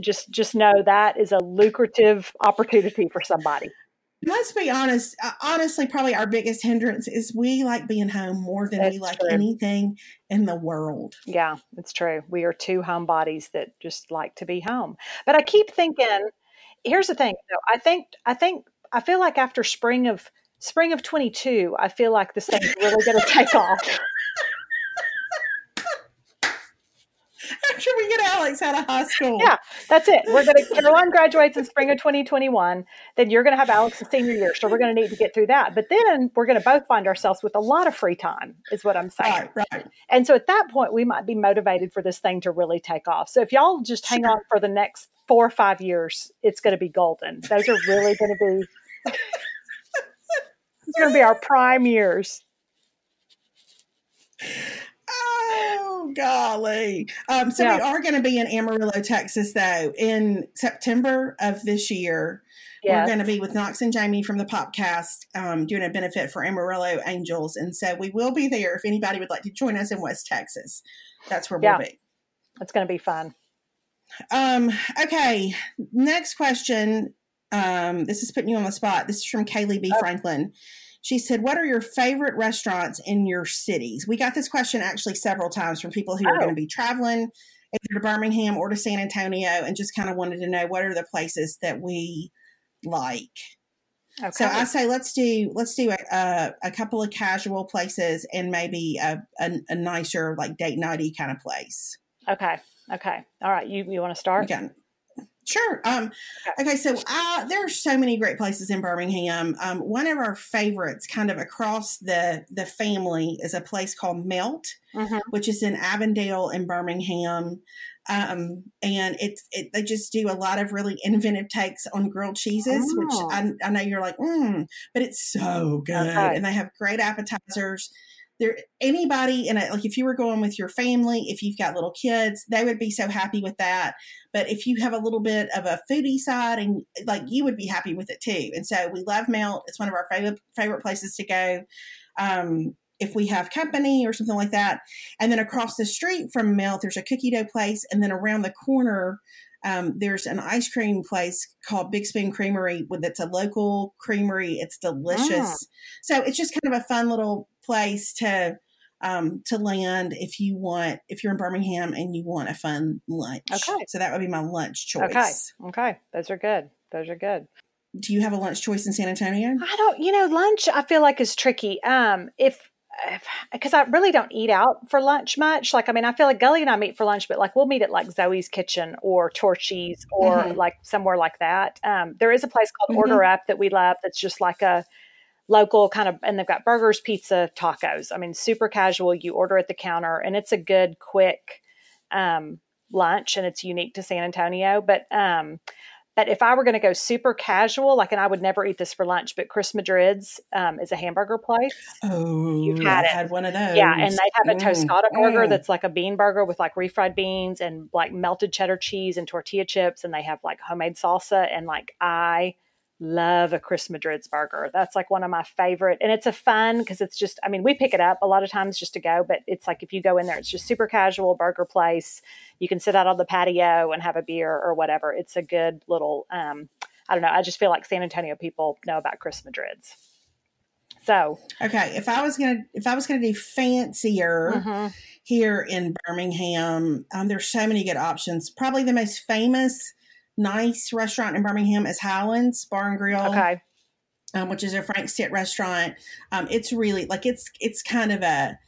just, just know that is a lucrative opportunity for somebody. Let's be honest. Honestly, probably our biggest hindrance is we like being home more than That's we like true. anything in the world. Yeah, it's true. We are two homebodies that just like to be home. But I keep thinking, here's the thing. Though, I think, I think, I feel like after spring of spring of twenty-two, I feel like this thing's really going to take off. After we get Alex out of high school. Yeah, that's it. We're going to, Caroline graduates in spring of twenty twenty-one. Then you're going to have Alex's senior year. So we're going to need to get through that. But then we're going to both find ourselves with a lot of free time is what I'm saying. Right, right. And so at that point, we might be motivated for this thing to really take off. So if y'all just hang sure. on for the next four or five years, it's going to be golden. Those are really going to be... It's going to be our prime years. Oh, golly. Um, so yeah. we are going to be in Amarillo, Texas, though, in September of this year. Yes. We're going to be with Knox and Jamie from the podcast um, doing a benefit for Amarillo Angels. And so we will be there if anybody would like to join us in West Texas. That's where yeah. we'll be. That's going to be fun. Um, okay. Next question. Um, this is putting you on the spot. This is from Kaylee B. Oh. Franklin. She said, what are your favorite restaurants in your cities? We got this question actually several times from people who oh. are going to be traveling either to Birmingham or to San Antonio and just kind of wanted to know what are the places that we like. Okay. So I say let's do let's do a, a, a couple of casual places and maybe a, a, a nicer like date nighty kind of place. Okay. Okay. All right. You you want to start? Okay. Sure. Um, okay. So uh, there are so many great places in Birmingham. Um, one of our favorites kind of across the, the family is a place called Melt, mm-hmm. which is in Avondale in Birmingham. Um, and it's, it, they just do a lot of really inventive takes on grilled cheeses, oh. which I, I know you're like, mm, but it's so good. Okay. And they have great appetizers. There, anybody in it, like if you were going with your family, if you've got little kids, they would be so happy with that. But if you have a little bit of a foodie side, and like you would be happy with it too. And so we love Melt. It's one of our favorite favorite places to go um, if we have company or something like that. And then across the street from Melt, there's a cookie dough place, and then around the corner. Um, there's an ice cream place called Big Spoon Creamery that's a local creamery. It's delicious. Ah. So it's just kind of a fun little place to um, to land if you want, if you're in Birmingham and you want a fun lunch. Okay. So that would be my lunch choice. Okay. Okay. Those are good. Those are good. Do you have a lunch choice in San Antonio? I don't, you know, lunch I feel like is tricky. Um, if, because I really don't eat out for lunch much. Like, I mean, I feel like Gully and I meet for lunch, but like we'll meet at like Zoe's Kitchen or Torchy's or mm-hmm. like somewhere like that. Um, there is a place called mm-hmm. Order Up that we love. That's just like a local kind of, and they've got burgers, pizza, tacos. I mean, super casual. You order at the counter and it's a good, quick um, lunch and it's unique to San Antonio. But, um, But if I were going to go super casual, like, and I would never eat this for lunch, but Chris Madrid's um, is a hamburger place. Oh, you've had I it. Had one of those. Yeah, and they have a tostada mm, burger mm. that's like a bean burger with like refried beans and like melted cheddar cheese and tortilla chips, and they have like homemade salsa. And like, I love a Chris Madrid's burger. That's like one of my favorite, and it's a fun because it's just. I mean, we pick it up a lot of times just to go, but it's like if you go in there, it's just super casual burger place. You can sit out on the patio and have a beer or whatever. It's a good little. Um, I don't know. I just feel like San Antonio people know about Chris Madrid's. So okay, if I was gonna if I was gonna do fancier mm-hmm. here in Birmingham, um, there's so many good options. Probably the most famous. Nice restaurant in Birmingham is Highlands Bar and Grill, okay, um, which is a Frank Stitt restaurant. Um, it's really like it's it's kind of a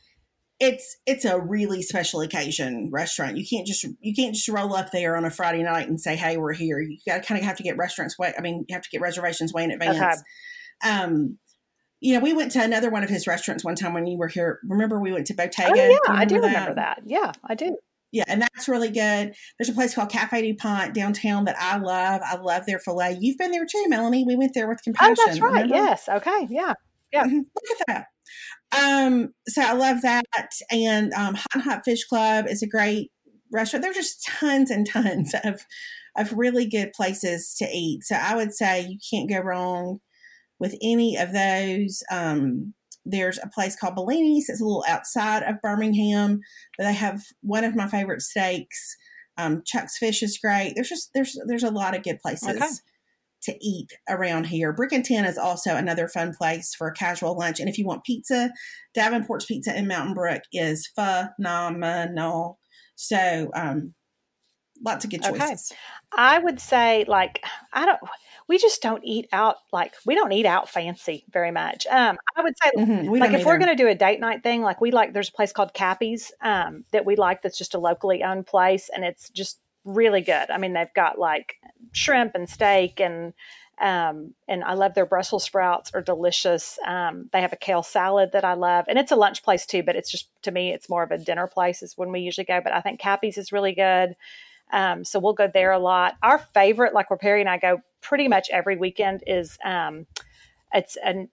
it's it's a really special occasion restaurant. You can't just you can't just roll up there on a Friday night and say, "Hey, we're here." You got to kind of have to get restaurants way. I mean, you have to get reservations way in advance. Okay. Um, you know, we went to another one of his restaurants one time when you were here. Remember, we went to Bottega. Oh, yeah, I do remember that. Yeah, I do. Yeah, and that's really good. There's a place called Cafe DuPont downtown that I love. I love their filet. You've been there too, Melanie. We went there with Compassion. Oh, that's right. Remember? Yes. Okay. Yeah. Yeah. Mm-hmm. Look at that. Um, so I love that. And um, Hot and Hot Fish Club is a great restaurant. There's just tons and tons of of really good places to eat. So I would say you can't go wrong with any of those. Um, There's a place called Bellini's. It's a little outside of Birmingham, but they have one of my favorite steaks. Um, Chuck's Fish is great. There's just there's there's a lot of good places okay. to eat around here. Brick and Tin is also another fun place for a casual lunch. And if you want pizza, Davenport's Pizza in Mountain Brook is phenomenal. So um, lots of good choices. Okay. I would say like I don't. We just don't eat out, like, we don't eat out fancy very much. Um, I would say, mm-hmm, we like, if either. We're going to do a date night thing, like, we like, there's a place called Cappy's um, that we like that's just a locally owned place, and it's just really good. I mean, they've got, like, shrimp and steak, and um, and I love their Brussels sprouts are delicious. Um, they have a kale salad that I love, and it's a lunch place, too, but it's just, to me, it's more of a dinner place is when we usually go, but I think Cappy's is really good. Um, so we'll go there a lot. Our favorite, like, where Perry and I go pretty much every weekend is um, it's a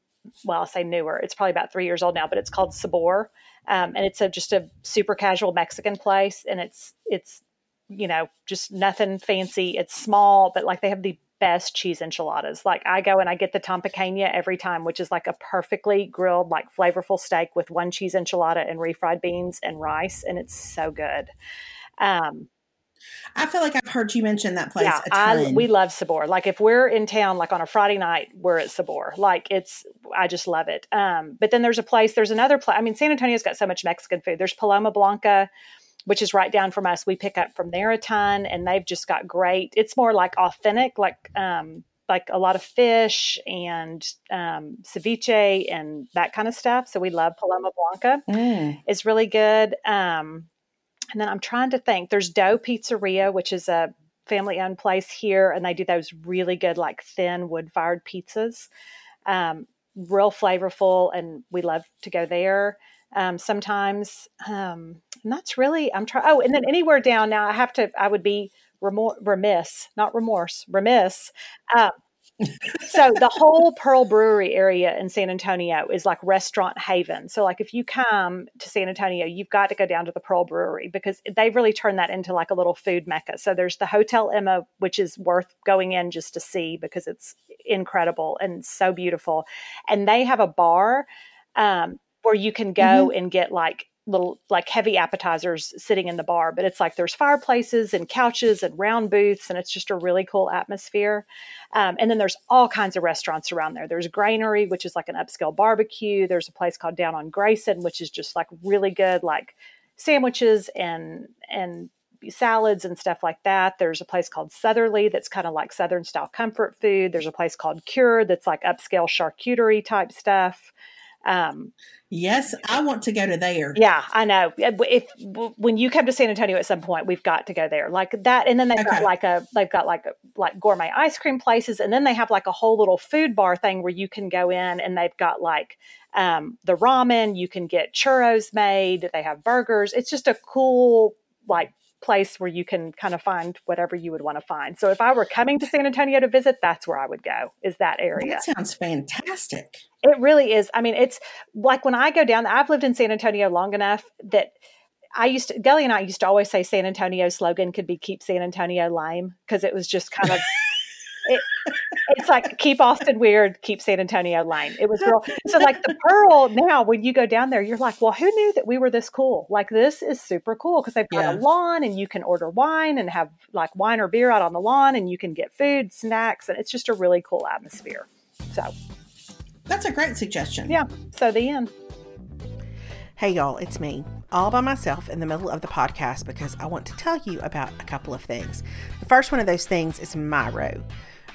well, I'll say newer. It's probably about three years old now, but it's called Sabor. Um, and it's a, just a super casual Mexican place. And it's, it's, you know, just nothing fancy. It's small, but like they have the best cheese enchiladas. Like I go and I get the Tompiqueña every time, which is like a perfectly grilled, like flavorful steak with one cheese enchilada and refried beans and rice. And it's so good. Um, I feel like I've heard you mention that place. Yeah, a ton. I, we love Sabor. Like if we're in town, like on a Friday night, we're at Sabor. Like it's, I just love it. Um, but then there's a place, there's another place. I mean, San Antonio's got so much Mexican food. There's Paloma Blanca, which is right down from us. We pick up from there a ton, and they've just got great. It's more like authentic, like um, like a lot of fish and um, ceviche and that kind of stuff. So we love Paloma Blanca. Mm. It's really good. Um, And then I'm trying to think, there's Dough Pizzeria, which is a family owned place here. And they do those really good, like thin wood fired pizzas, um, real flavorful. And we love to go there um, sometimes. Um, and that's really, I'm trying. Oh, and then anywhere down now I have to, I would be remor- remiss, not remorse, remiss. Um, so the whole Pearl Brewery area in San Antonio is like restaurant haven. So like if you come to San Antonio, you've got to go down to the Pearl Brewery because they've really turned that into like a little food mecca. So there's the Hotel Emma, which is worth going in just to see because it's incredible and so beautiful. And they have a bar um, where you can go mm-hmm. and get like little like heavy appetizers sitting in the bar, but it's like there's fireplaces and couches and round booths, and it's just a really cool atmosphere. Um, and then there's all kinds of restaurants around there. There's Granary, which is like an upscale barbecue. There's a place called Down on Grayson, which is just like really good, like sandwiches and and salads and stuff like that. There's a place called Southerly that's kind of like Southern style comfort food. There's a place called Cure that's like upscale charcuterie type stuff. Um, yes, I want to go to there. Yeah, I know. If when you come to San Antonio at some point, we've got to go there like that. And then they've okay. got like a, they've got like, a, like gourmet ice cream places. And then they have like a whole little food bar thing where you can go in and they've got like, um, the ramen, you can get churros made. They have burgers. It's just a cool, like place where you can kind of find whatever you would want to find. So if I were coming to San Antonio to visit, that's where I would go, is that area. That sounds fantastic. It really is. I mean, it's like when I go down, I've lived in San Antonio long enough that I used to, Deli and I used to always say San Antonio's slogan could be keep San Antonio lame, because it was just kind of, it, it's like keep Austin weird, keep San Antonio lame. It was real. So like the Pearl now, when you go down there, you're like, well, who knew that we were this cool? Like this is super cool because they've got yeah. a lawn and you can order wine and have like wine or beer out on the lawn, and you can get food, snacks, and it's just a really cool atmosphere. So that's a great suggestion. Yeah. So the end. Hey y'all, it's me all by myself in the middle of the podcast because I want to tell you about a couple of things. The first one of those things is Myro.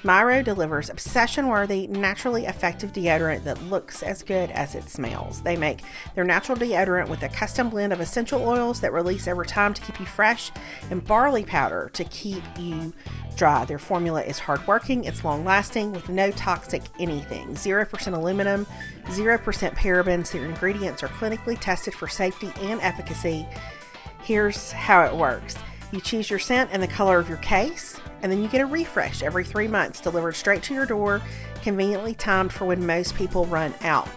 Myro delivers obsession-worthy, naturally effective deodorant that looks as good as it smells. They make their natural deodorant with a custom blend of essential oils that release over time to keep you fresh, and barley powder to keep you dry. Their formula is hard-working, it's long-lasting, with no toxic anything. zero percent aluminum, zero percent parabens. Their ingredients are clinically tested for safety and efficacy. Here's how it works. You choose your scent and the color of your case, and then you get a refresh every three months delivered straight to your door, conveniently timed for when most people run out.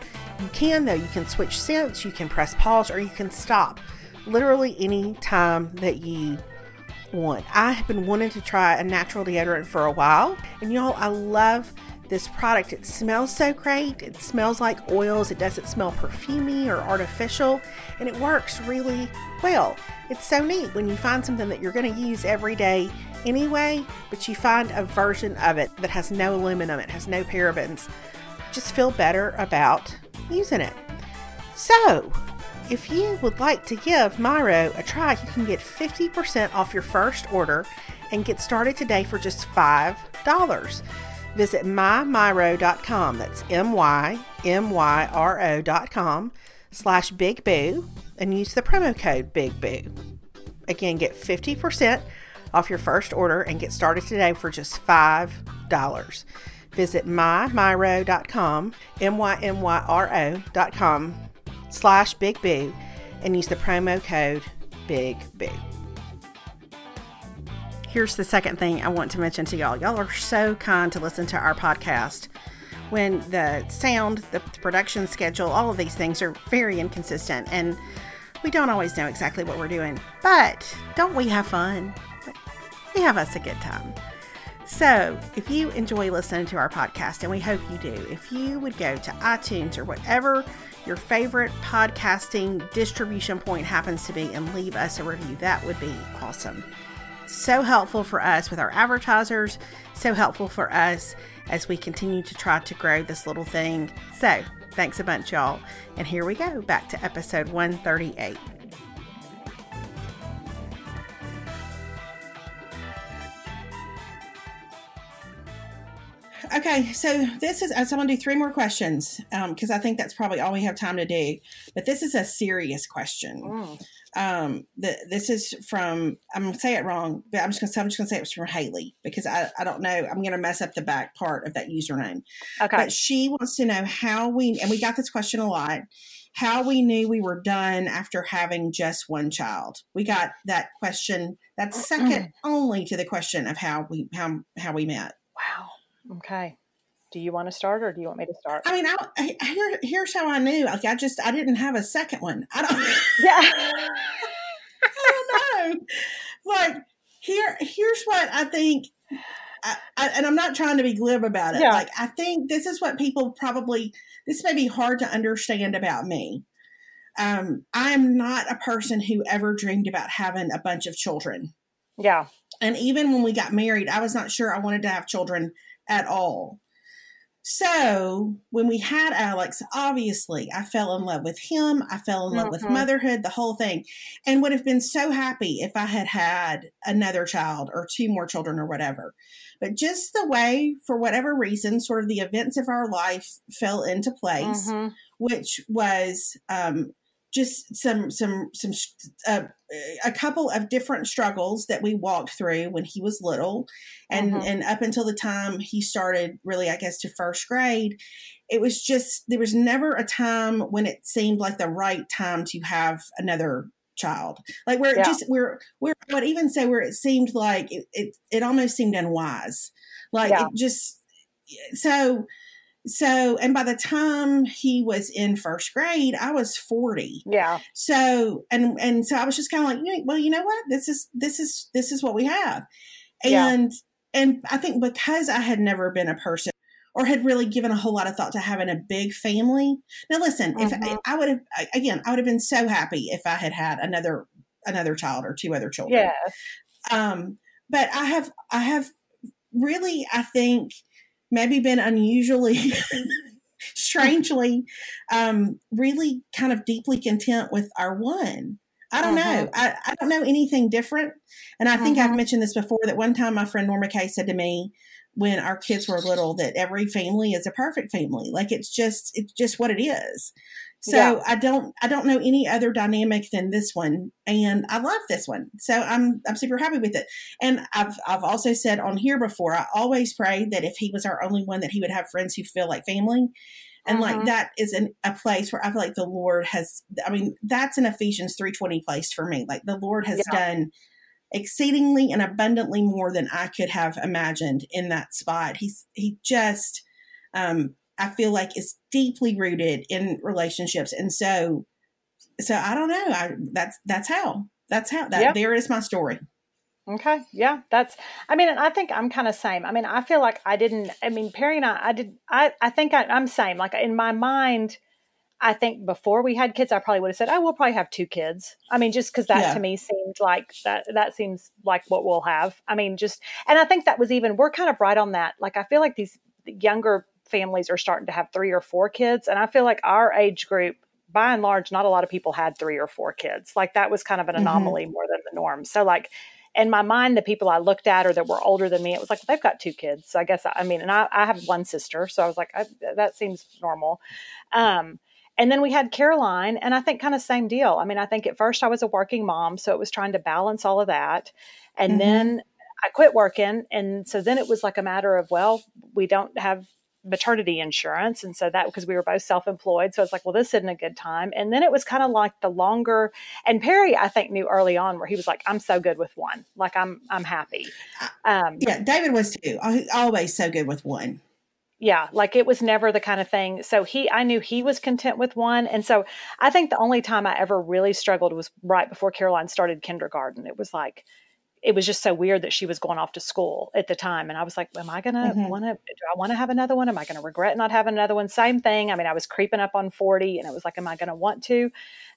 You can, though, you can switch scents, you can press pause, or you can stop literally any time that you want. I have been wanting to try a natural deodorant for a while, and y'all, I love this product. It smells so great. It smells like oils. It doesn't smell perfumey or artificial, and it works really well. It's so neat when you find something that you're going to use every day anyway, but you find a version of it that has no aluminum, it has no parabens. Just feel better about using it. So, if you would like to give Myro a try, you can get fifty percent off your first order and get started today for just five dollars. Visit my myro dot com, that's M Y M Y R O dot com slash Big Boo, and use the promo code Big Boo. Again, get fifty percent off your first order and get started today for just five dollars. Visit my myro dot com, M Y M Y R O dot com slash Big Boo, and use the promo code Big Boo. Here's the second thing I want to mention to y'all. Y'all are so kind to listen to our podcast when the sound, the production schedule, all of these things are very inconsistent, and we don't always know exactly what we're doing. But don't we have fun? We have us a good time. So if you enjoy listening to our podcast, and we hope you do, if you would go to iTunes or whatever your favorite podcasting distribution point happens to be and leave us a review, that would be awesome. So helpful for us with our advertisers, so helpful for us as we continue to try to grow this little thing. So thanks a bunch, y'all. And here we go back to episode one thirty-eight. Okay, so this is, I'm going to do three more questions because um, I think that's probably all we have time to do. But this is a serious question. Mm. Um, the, this is from, I'm going to say it wrong, but I'm just going to I'm just going to say it was from Haley because I, I don't know. I'm going to mess up the back part of that username. Okay. But she wants to know how we, and we got this question a lot, how we knew we were done after having just one child. We got that question. That's second mm. only to the question of how we how how we met. Wow. Okay. Do you want to start or do you want me to start? I mean, I, I, here, here's how I knew. Like, I just, I didn't have a second one. I don't Yeah. I don't know. Like, here, here's what I think, I, I, and I'm not trying to be glib about it. Yeah. Like, I think this is what people probably, this may be hard to understand about me. Um, I am not a person who ever dreamed about having a bunch of children. Yeah. And even when we got married, I was not sure I wanted to have children at all. So when we had Alex, obviously I fell in love with him. I fell in love mm-hmm. with motherhood, the whole thing, and would have been so happy if I had had another child or two more children or whatever. But just the way, for whatever reason, sort of the events of our life fell into place, mm-hmm. which was um, just some, some, some, uh, a couple of different struggles that we walked through when he was little and, mm-hmm. and up until the time he started really, I guess, to first grade, it was just, there was never a time when it seemed like the right time to have another child. Like we're yeah. just, we're, we're, I would even say where it seemed like it, it, it almost seemed unwise. Like yeah. it just, so, So, and by the time he was in first grade, I was forty. Yeah. So, and, and so I was just kind of like, well, you know what? This is, this is, this is what we have. And, yeah. and I think because I had never been a person or had really given a whole lot of thought to having a big family. Now, listen, mm-hmm. if I, I would have, again, I would have been so happy if I had had another, another child or two other children. Yeah. Um, but I have, I have really, I think, maybe been unusually, strangely, um, really kind of deeply content with our one. I don't uh-huh. know. I, I don't know anything different. And I think uh-huh. I've mentioned this before that one time my friend Norma Kay said to me when our kids were little that every family is a perfect family. Like it's just, it's just what it is. So yeah. I don't, I don't know any other dynamic than this one. And I love this one. So I'm, I'm super happy with it. And I've, I've also said on here before, I always prayed that if he was our only one, that he would have friends who feel like family. And uh-huh. like, that is an, a place where I feel like the Lord has, I mean, that's an Ephesians three twenty place for me. Like the Lord has yeah. done exceedingly and abundantly more than I could have imagined in that spot. He's, he just, um, I feel like it's deeply rooted in relationships. And so, so I don't know. I, that's, that's how, that's how that, yep. there is my story. Okay. Yeah. That's, I mean, and I think I'm kind of same. I mean, I feel like I didn't, I mean, Perry and I, I did, I, I think I, I'm same. Like in my mind, I think before we had kids, I probably would have said, oh, we'll probably have two kids. I mean, just because that yeah. to me seemed like that, that seems like what we'll have. I mean, just, and I think that was even, we're kind of right on that. Like, I feel like these younger families are starting to have three or four kids. And I feel like our age group, by and large, not a lot of people had three or four kids. Like that was kind of an anomaly mm-hmm. more than the norm. So like in my mind, the people I looked at or that were older than me, it was like, they've got two kids. So I guess, I mean, and I, I have one sister. So I was like, I, that seems normal. Um, and then we had Caroline and I think kind of same deal. I mean, I think at first I was a working mom, so it was trying to balance all of that. And mm-hmm. then I quit working. And so then it was like a matter of, well, we don't have maternity insurance. And so that, because we were both self-employed. So it's like, well, this isn't a good time. And then it was kind of like the longer, and Perry, I think knew early on where he was like, I'm so good with one. Like I'm, I'm happy. Um, yeah. David was too. Always so good with one. yeah, like it was never the kind of thing. So he, I knew he was content with one. And so I think the only time I ever really struggled was right before Caroline started kindergarten. It was like, it was just so weird that she was going off to school at the time. And I was like, am I going to mm-hmm. want to, do I want to have another one? Am I going to regret not having another one? Same thing. I mean, I was creeping up on forty and it was like, am I going to want to?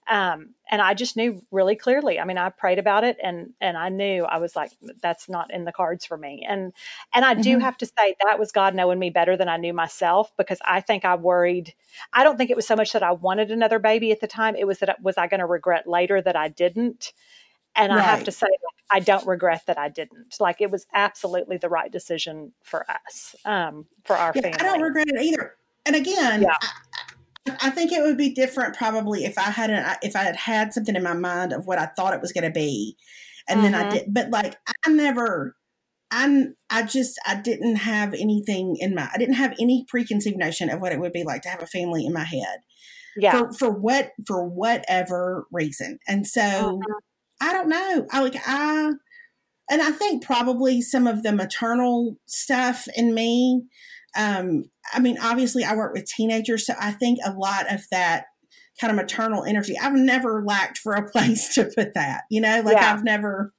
Um, and I just knew really clearly. I mean, I prayed about it and, and I knew I was like, that's not in the cards for me. And, and I mm-hmm. do have to say that was God knowing me better than I knew myself, because I think I worried. I don't think it was so much that I wanted another baby at the time. It was that, was I going to regret later that I didn't? And right. I have to say, I don't regret that I didn't. Like, it was absolutely the right decision for us, um, for our yeah, family. I don't regret it either. And again, yeah. I, I think it would be different probably if I had an, if I had had something in my mind of what I thought it was going to be, and mm-hmm. then I did. But like, I never, I I just I didn't have anything in my. I didn't have any preconceived notion of what it would be like to have a family in my head. Yeah. For, for what for whatever reason, and so. Mm-hmm. I don't know. I like I, and I think probably some of the maternal stuff in me. Um, I mean, obviously, I work with teenagers, so I think a lot of that kind of maternal energy. I've never lacked for a place to put that. You know, like yeah. I've never.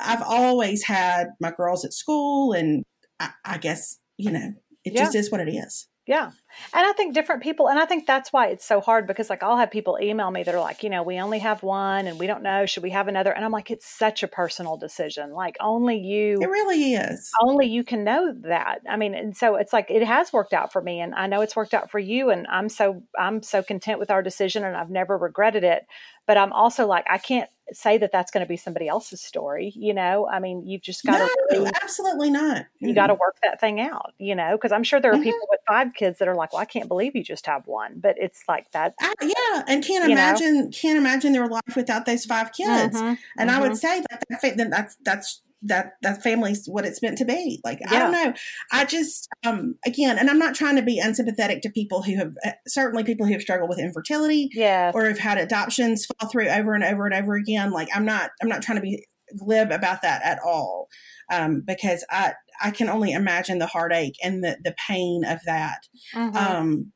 I've always had my girls at school, and I, I guess you know it yeah. just is what it is. Yeah. And I think different people, and I think that's why it's so hard, because like I'll have people email me that are like, you know, we only have one and we don't know, should we have another? And I'm like, it's such a personal decision. Like only you. It really is. Only you can know that. I mean, and so it's like, it has worked out for me, and I know it's worked out for you. And I'm so, I'm so content with our decision, and I've never regretted it, but I'm also like, I can't say that that's going to be somebody else's story. You know, I mean, you've just got to, no, really, absolutely not. You mm-hmm. got to work that thing out, you know, because I'm sure there are mm-hmm. people with five kids that are like, well, I can't believe you just have one, but it's like that. I, yeah. And can't imagine, know? can't imagine their life without those five kids. Mm-hmm, and mm-hmm. I would say that, that that's, that's, that, that family's what it's meant to be. Like, yeah. I don't know. I just, um, again, and I'm not trying to be unsympathetic to people who have, uh, certainly people who have struggled with infertility yes. or have had adoptions fall through over and over and over again. Like I'm not, I'm not trying to be glib about that at all. Um, because I, I can only imagine the heartache and the, the pain of that. Mm-hmm. Um,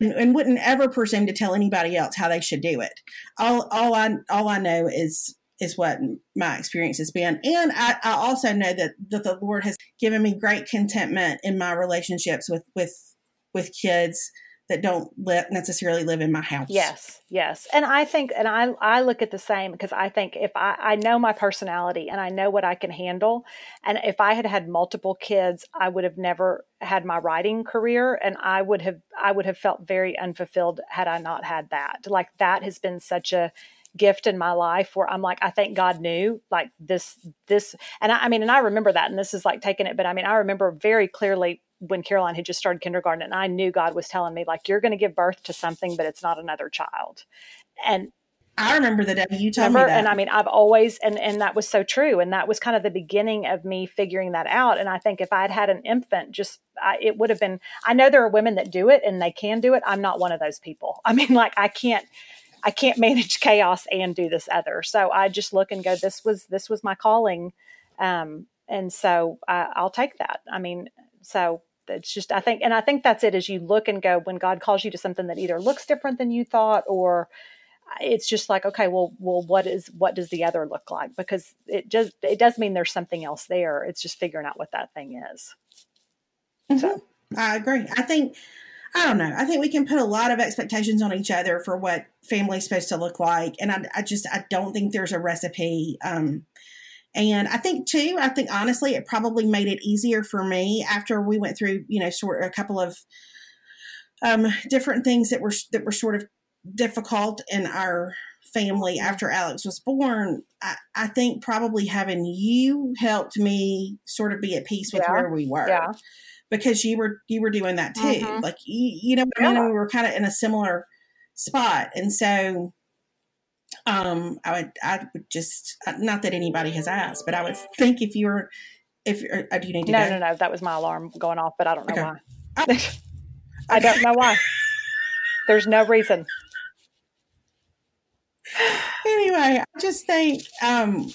and, and wouldn't ever presume to tell anybody else how they should do it. All, all I, all I know is, is what my experience has been. And I, I also know that, that the Lord has given me great contentment in my relationships with, with, with kids that don't li- necessarily live in my house. Yes. Yes. And I think, and I, I look at the same, because I think if I, I know my personality and I know what I can handle. And if I had had multiple kids, I would have never had my writing career. And I would have, I would have felt very unfulfilled had I not had that. Like that has been such a gift in my life where I'm like, I think God knew like this, this, and I, I mean, and I remember that, and this is like taking it, but I mean, I remember very clearly when Caroline had just started kindergarten, and I knew God was telling me like, you're going to give birth to something, but it's not another child. And I remember the day you told remember, me that. And I mean, I've always, and, and that was so true. And that was kind of the beginning of me figuring that out. And I think if I'd had an infant, just, I, it would have been, I know there are women that do it and they can do it. I'm not one of those people. I mean, like I can't, I can't manage chaos and do this other. So I just look and go, this was, this was my calling. Um, and so I, I'll take that. I mean, so it's just, I think, and I think that's it, is you look and go, when God calls you to something that either looks different than you thought, or it's just like, okay, well, well, what is, what does the other look like? Because it just, it does mean there's something else there. It's just figuring out what that thing is. Mm-hmm. So I agree. I think, I don't know. I think we can put a lot of expectations on each other for what family's supposed to look like. And I, I just, I don't think there's a recipe. Um, and I think too, I think honestly, it probably made it easier for me after we went through, you know, sort of a couple of um, different things that were, that were sort of difficult in our family after Alex was born. I, I think probably having you helped me sort of be at peace with yeah. where we were. Yeah. Because you were you were doing that too, mm-hmm. like you, you know what I mean. Yeah. We were kind of in a similar spot, and so um, I would I would just not that anybody has asked, but I would think if you were if or, do you need to no go? no no that was my alarm going off, but I don't know okay. why. Oh. I don't know why. There's no reason. Anyway, I just think. Um,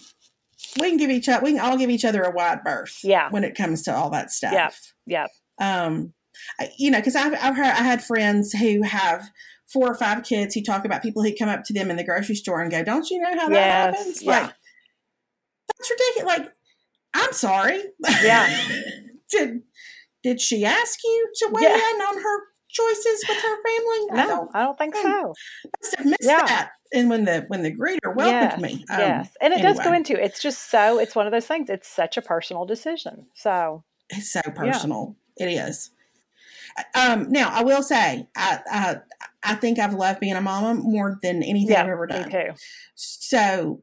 We can give each other, we can all give each other a wide berth yeah. when it comes to all that stuff. Yeah. Yeah. Um, you know, because I've, I've heard, I had friends who have four or five kids who talk about people who come up to them in the grocery store and go, don't you know how that yes. happens? Yeah. Like, that's ridiculous. Like, I'm sorry. Yeah. did, did she ask you to weigh yeah. in on her choices with her family? No, I don't, I don't think so. I must have missed yeah. that. And when the when the greeter welcomed yes, me. Um, yes. And it anyway. does go into, it's just so, it's one of those things. It's such a personal decision. So. It's so personal. Yeah. It is. Um, now, I will say, I, I I think I've loved being a mama more than anything yeah, I've ever done. Me too. So,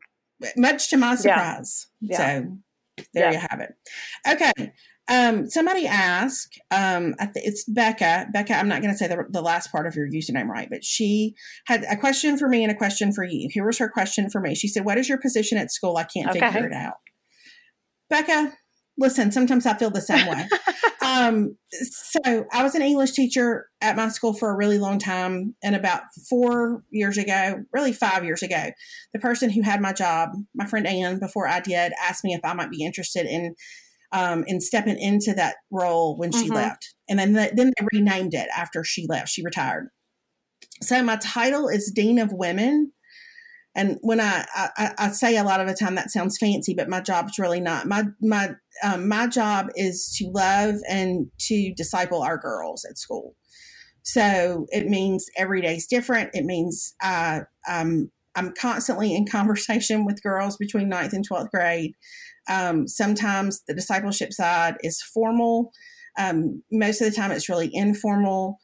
much to my surprise. Yeah. So, there yeah. you have it. Okay. Um, somebody asked, um, I th- it's Becca. Becca, I'm not going to say the, the last part of your username right, but she had a question for me and a question for you. Here was her question for me. She said, what is your position at school? I can't okay. figure it out. Becca, listen, sometimes I feel the same way. um, so I was an English teacher at my school for a really long time. And about four years ago, really five years ago, the person who had my job, my friend Ann, before I did, asked me if I might be interested in Um, and stepping into that role when she mm-hmm. left. And then, the, then they renamed it after she left. She retired. So my title is Dean of Women. And when I, I, I say a lot of the time that sounds fancy, but my job's really not. My my um, my job is to love and to disciple our girls at school. So it means every day's different. It means uh, um, I'm constantly in conversation with girls between ninth and twelfth grade. Um, sometimes the discipleship side is formal. Um, most of the time it's really informal.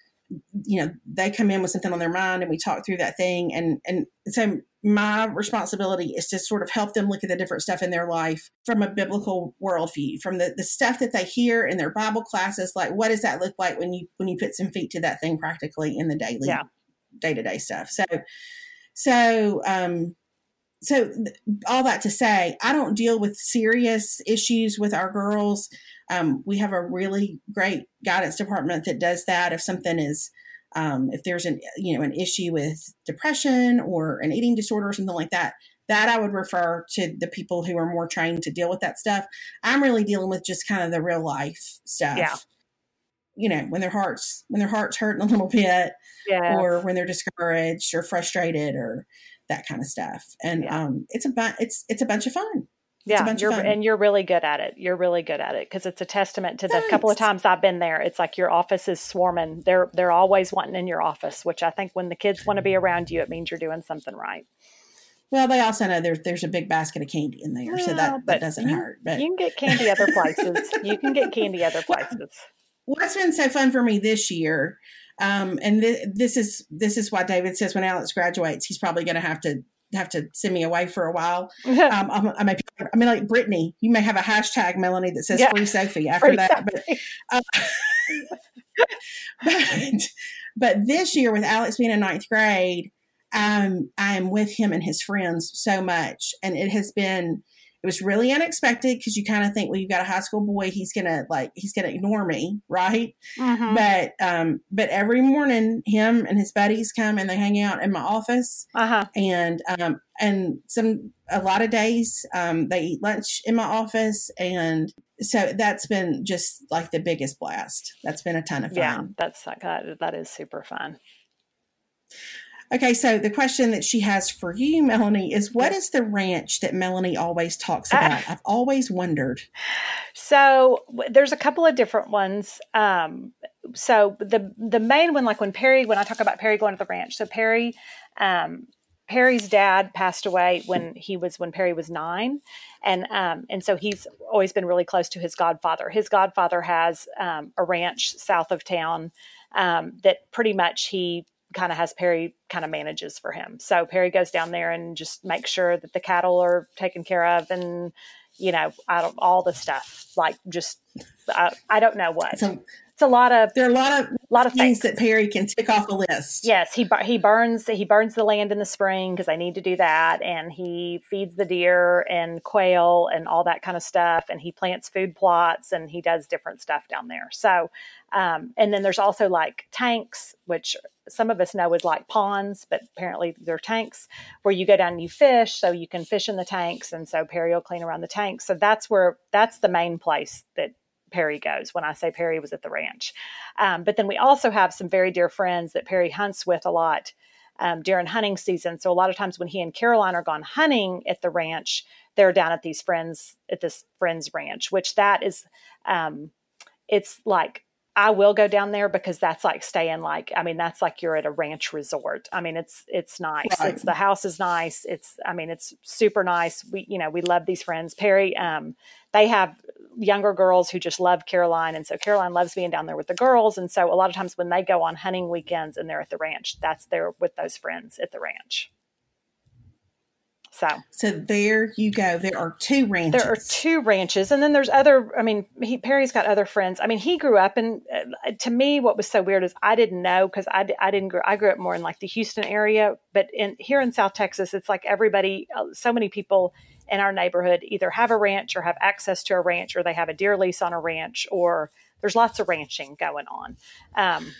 You know, they come in with something on their mind and we talk through that thing. And, and so my responsibility is to sort of help them look at the different stuff in their life from a biblical worldview, from the, the stuff that they hear in their Bible classes. Like, what does that look like when you, when you put some feet to that thing practically in the daily yeah. day-to-day stuff? So, so, um, So all that to say, I don't deal with serious issues with our girls. Um, we have a really great guidance department that does that. If something is, um, if there's an, you know, an issue with depression or an eating disorder or something like that, that I would refer to the people who are more trained to deal with that stuff. I'm really dealing with just kind of the real life stuff. Yeah. You know, when their hearts, when their heart's hurting a little bit yes. or when they're discouraged or frustrated or that kind of stuff. And, yeah. um, it's a, bu- it's, it's a bunch of fun. It's yeah. A bunch you're, of fun. And you're really good at it. You're really good at it. Cause it's a testament to Thanks. The couple of times I've been there. It's like your office is swarming. They're, they're always wanting in your office, which I think when the kids want to be around you, it means you're doing something right. Well, they also know there's, there's a big basket of candy in there. Well, so that, that doesn't you, hurt, but you can get candy other places. You can get candy other places. What's been so fun for me this year, Um, and th- this is this is why David says when Alex graduates, he's probably going to have to have to send me away for a while. Um, I'm, I'm a, I mean, like Britney, you may have a hashtag, Melanie, that says yeah. Free Sophie after Free that. Sophie. But, uh, but but this year with Alex being in ninth grade, um, I am with him and his friends so much, and it has been. It was really unexpected because you kind of think, well, you've got a high school boy. He's going to like, he's going to ignore me. Right. Mm-hmm. But, um, but every morning him and his buddies come and they hang out in my office uh-huh. and, um, and some, a lot of days, um, they eat lunch in my office. And so that's been just like the biggest blast. That's been a ton of fun. Yeah, that's, that, that is super fun. Okay, so the question that she has for you, Melanie, is what is the ranch that Melanie always talks about? I've always wondered. So there's a couple of different ones. Um, so the the main one, like when Perry, when I talk about Perry going to the ranch, so Perry, um, Perry's dad passed away when he was when Perry was nine, and um, and so he's always been really close to his godfather. His godfather has um, a ranch south of town um, that pretty much he. kind of has Perry kind of manages for him. So Perry goes down there and just makes sure that the cattle are taken care of. And, you know, I don't, all the stuff, like just, I, I don't know what. It's a, it's a lot of, there are a lot of, lot of things, things that Perry can tick off the list. Yes. He, he burns, he burns the land in the spring because they need to do that. And he feeds the deer and quail and all that kind of stuff. And he plants food plots and he does different stuff down there. So, um, and then there's also like tanks, which some of us know is like ponds, but apparently they're tanks where you go down and you fish. So you can fish in the tanks. And so Perry will clean around the tanks. So that's where, that's the main place that Perry goes when I say Perry was at the ranch. Um, but then we also have some very dear friends that Perry hunts with a lot um, during hunting season. So a lot of times when he and Caroline are gone hunting at the ranch, they're down at these friends, at this friend's ranch, which that is, um, it's like, I will go down there because that's like staying like, I mean, that's like you're at a ranch resort. I mean, it's, it's nice. Right. It's, the house is nice. It's, I mean, it's super nice. We, you know, we love these friends. Perry, um, they have younger girls who just love Caroline. And so Caroline loves being down there with the girls. And so a lot of times when they go on hunting weekends and they're at the ranch, that's there with those friends at the ranch. So. so there you go. There are two ranches. There are two ranches. And then there's other, I mean, he, Perry's got other friends. I mean, he grew up in, uh, to me, what was so weird is I didn't know because I, I didn't grow, I grew up more in like the Houston area, but in here in South Texas, it's like everybody, so many people in our neighborhood either have a ranch or have access to a ranch or they have a deer lease on a ranch or there's lots of ranching going on. Um,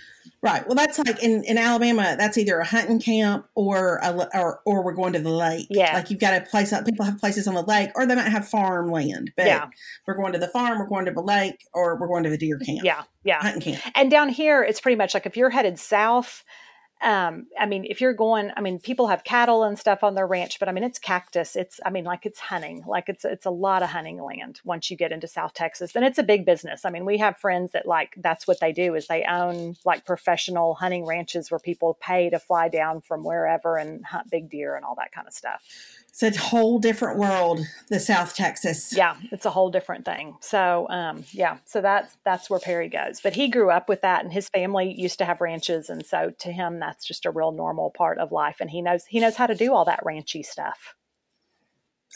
Right. Well, that's like in, in Alabama, that's either a hunting camp or, a, or, or we're going to the lake. Yeah. Like you've got a place out, people have places on the lake or they might have farmland, but yeah. we're going to the farm, we're going to the lake, or we're going to the deer camp. Yeah. Yeah. Hunting camp. And down here, it's pretty much like if you're headed south, um, I mean, if you're going, I mean, people have cattle and stuff on their ranch, but I mean, it's cactus. It's, I mean, like it's hunting, like it's, it's a lot of hunting land once you get into South Texas and it's a big business. I mean, we have friends that like, that's what they do is they own like professional hunting ranches where people pay to fly down from wherever and hunt big deer and all that kind of stuff. It's a whole different world, the South Texas. Yeah. It's a whole different thing. So, um, yeah, so that's, that's where Perry goes, but he grew up with that and his family used to have ranches. And so to him, that's just a real normal part of life. And he knows, he knows how to do all that ranchy stuff.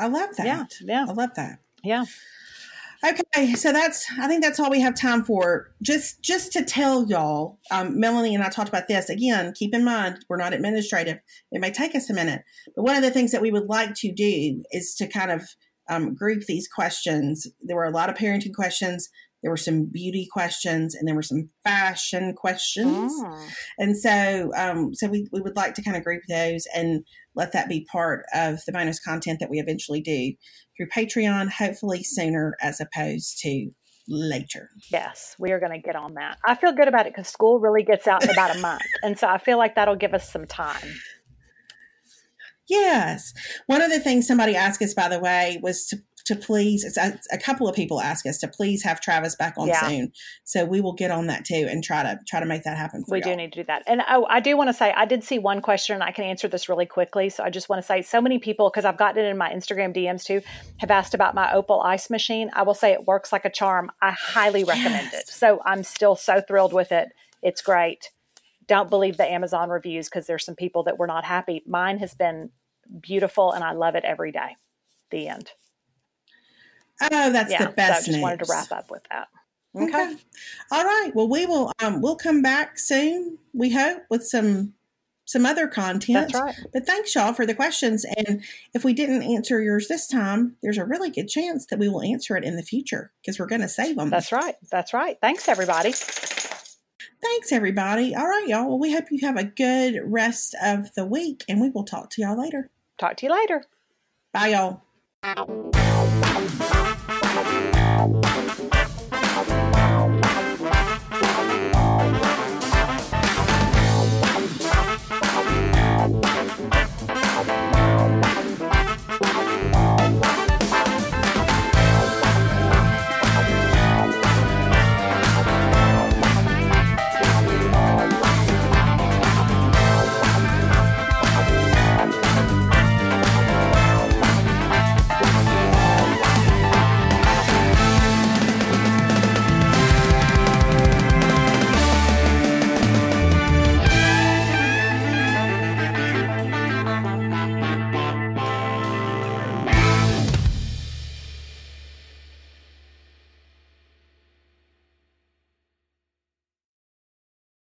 I love that. Yeah. yeah. I love that. Yeah. Okay. So that's, I think that's all we have time for. Just, just to tell y'all, um, Melanie and I talked about this again, keep in mind, we're not administrative. It may take us a minute, but one of the things that we would like to do is to kind of, um, group these questions. There were a lot of parenting questions. There were some beauty questions and there were some fashion questions. Oh. And so, um, so we, we would like to kind of group those and let that be part of the bonus content that we eventually do through Patreon, hopefully sooner as opposed to later. Yes, we are going to get on that. I feel good about it because school really gets out in about a month. And so I feel like that'll give us some time. Yes. One of the things somebody asked us, by the way, was to to please, it's a, a couple of people ask us to please have Travis back on yeah. soon. So we will get on that too and try to try to make that happen. For we y'all. do need to do that. And oh, I do want to say, I did see one question and I can answer this really quickly. So I just want to say so many people, because I've gotten it in my Instagram D Ms too, have asked about my Opal ice machine. I will say it works like a charm. I highly recommend yes. it. So I'm still so thrilled with it. It's great. Don't believe the Amazon reviews because there's some people that were not happy. Mine has been beautiful and I love it every day. The end. Oh, that's yeah, the best so I just news. Wanted to wrap up with that. Okay. okay. All right. Well, we will. Um, we'll come back soon. We hope with some some other content. That's right. But thanks, y'all, for the questions. And if we didn't answer yours this time, there's a really good chance that we will answer it in the future because we're going to save them. That's right. That's right. Thanks, everybody. Thanks, everybody. All right, y'all. Well, we hope you have a good rest of the week, and we will talk to y'all later. Talk to you later. Bye, y'all.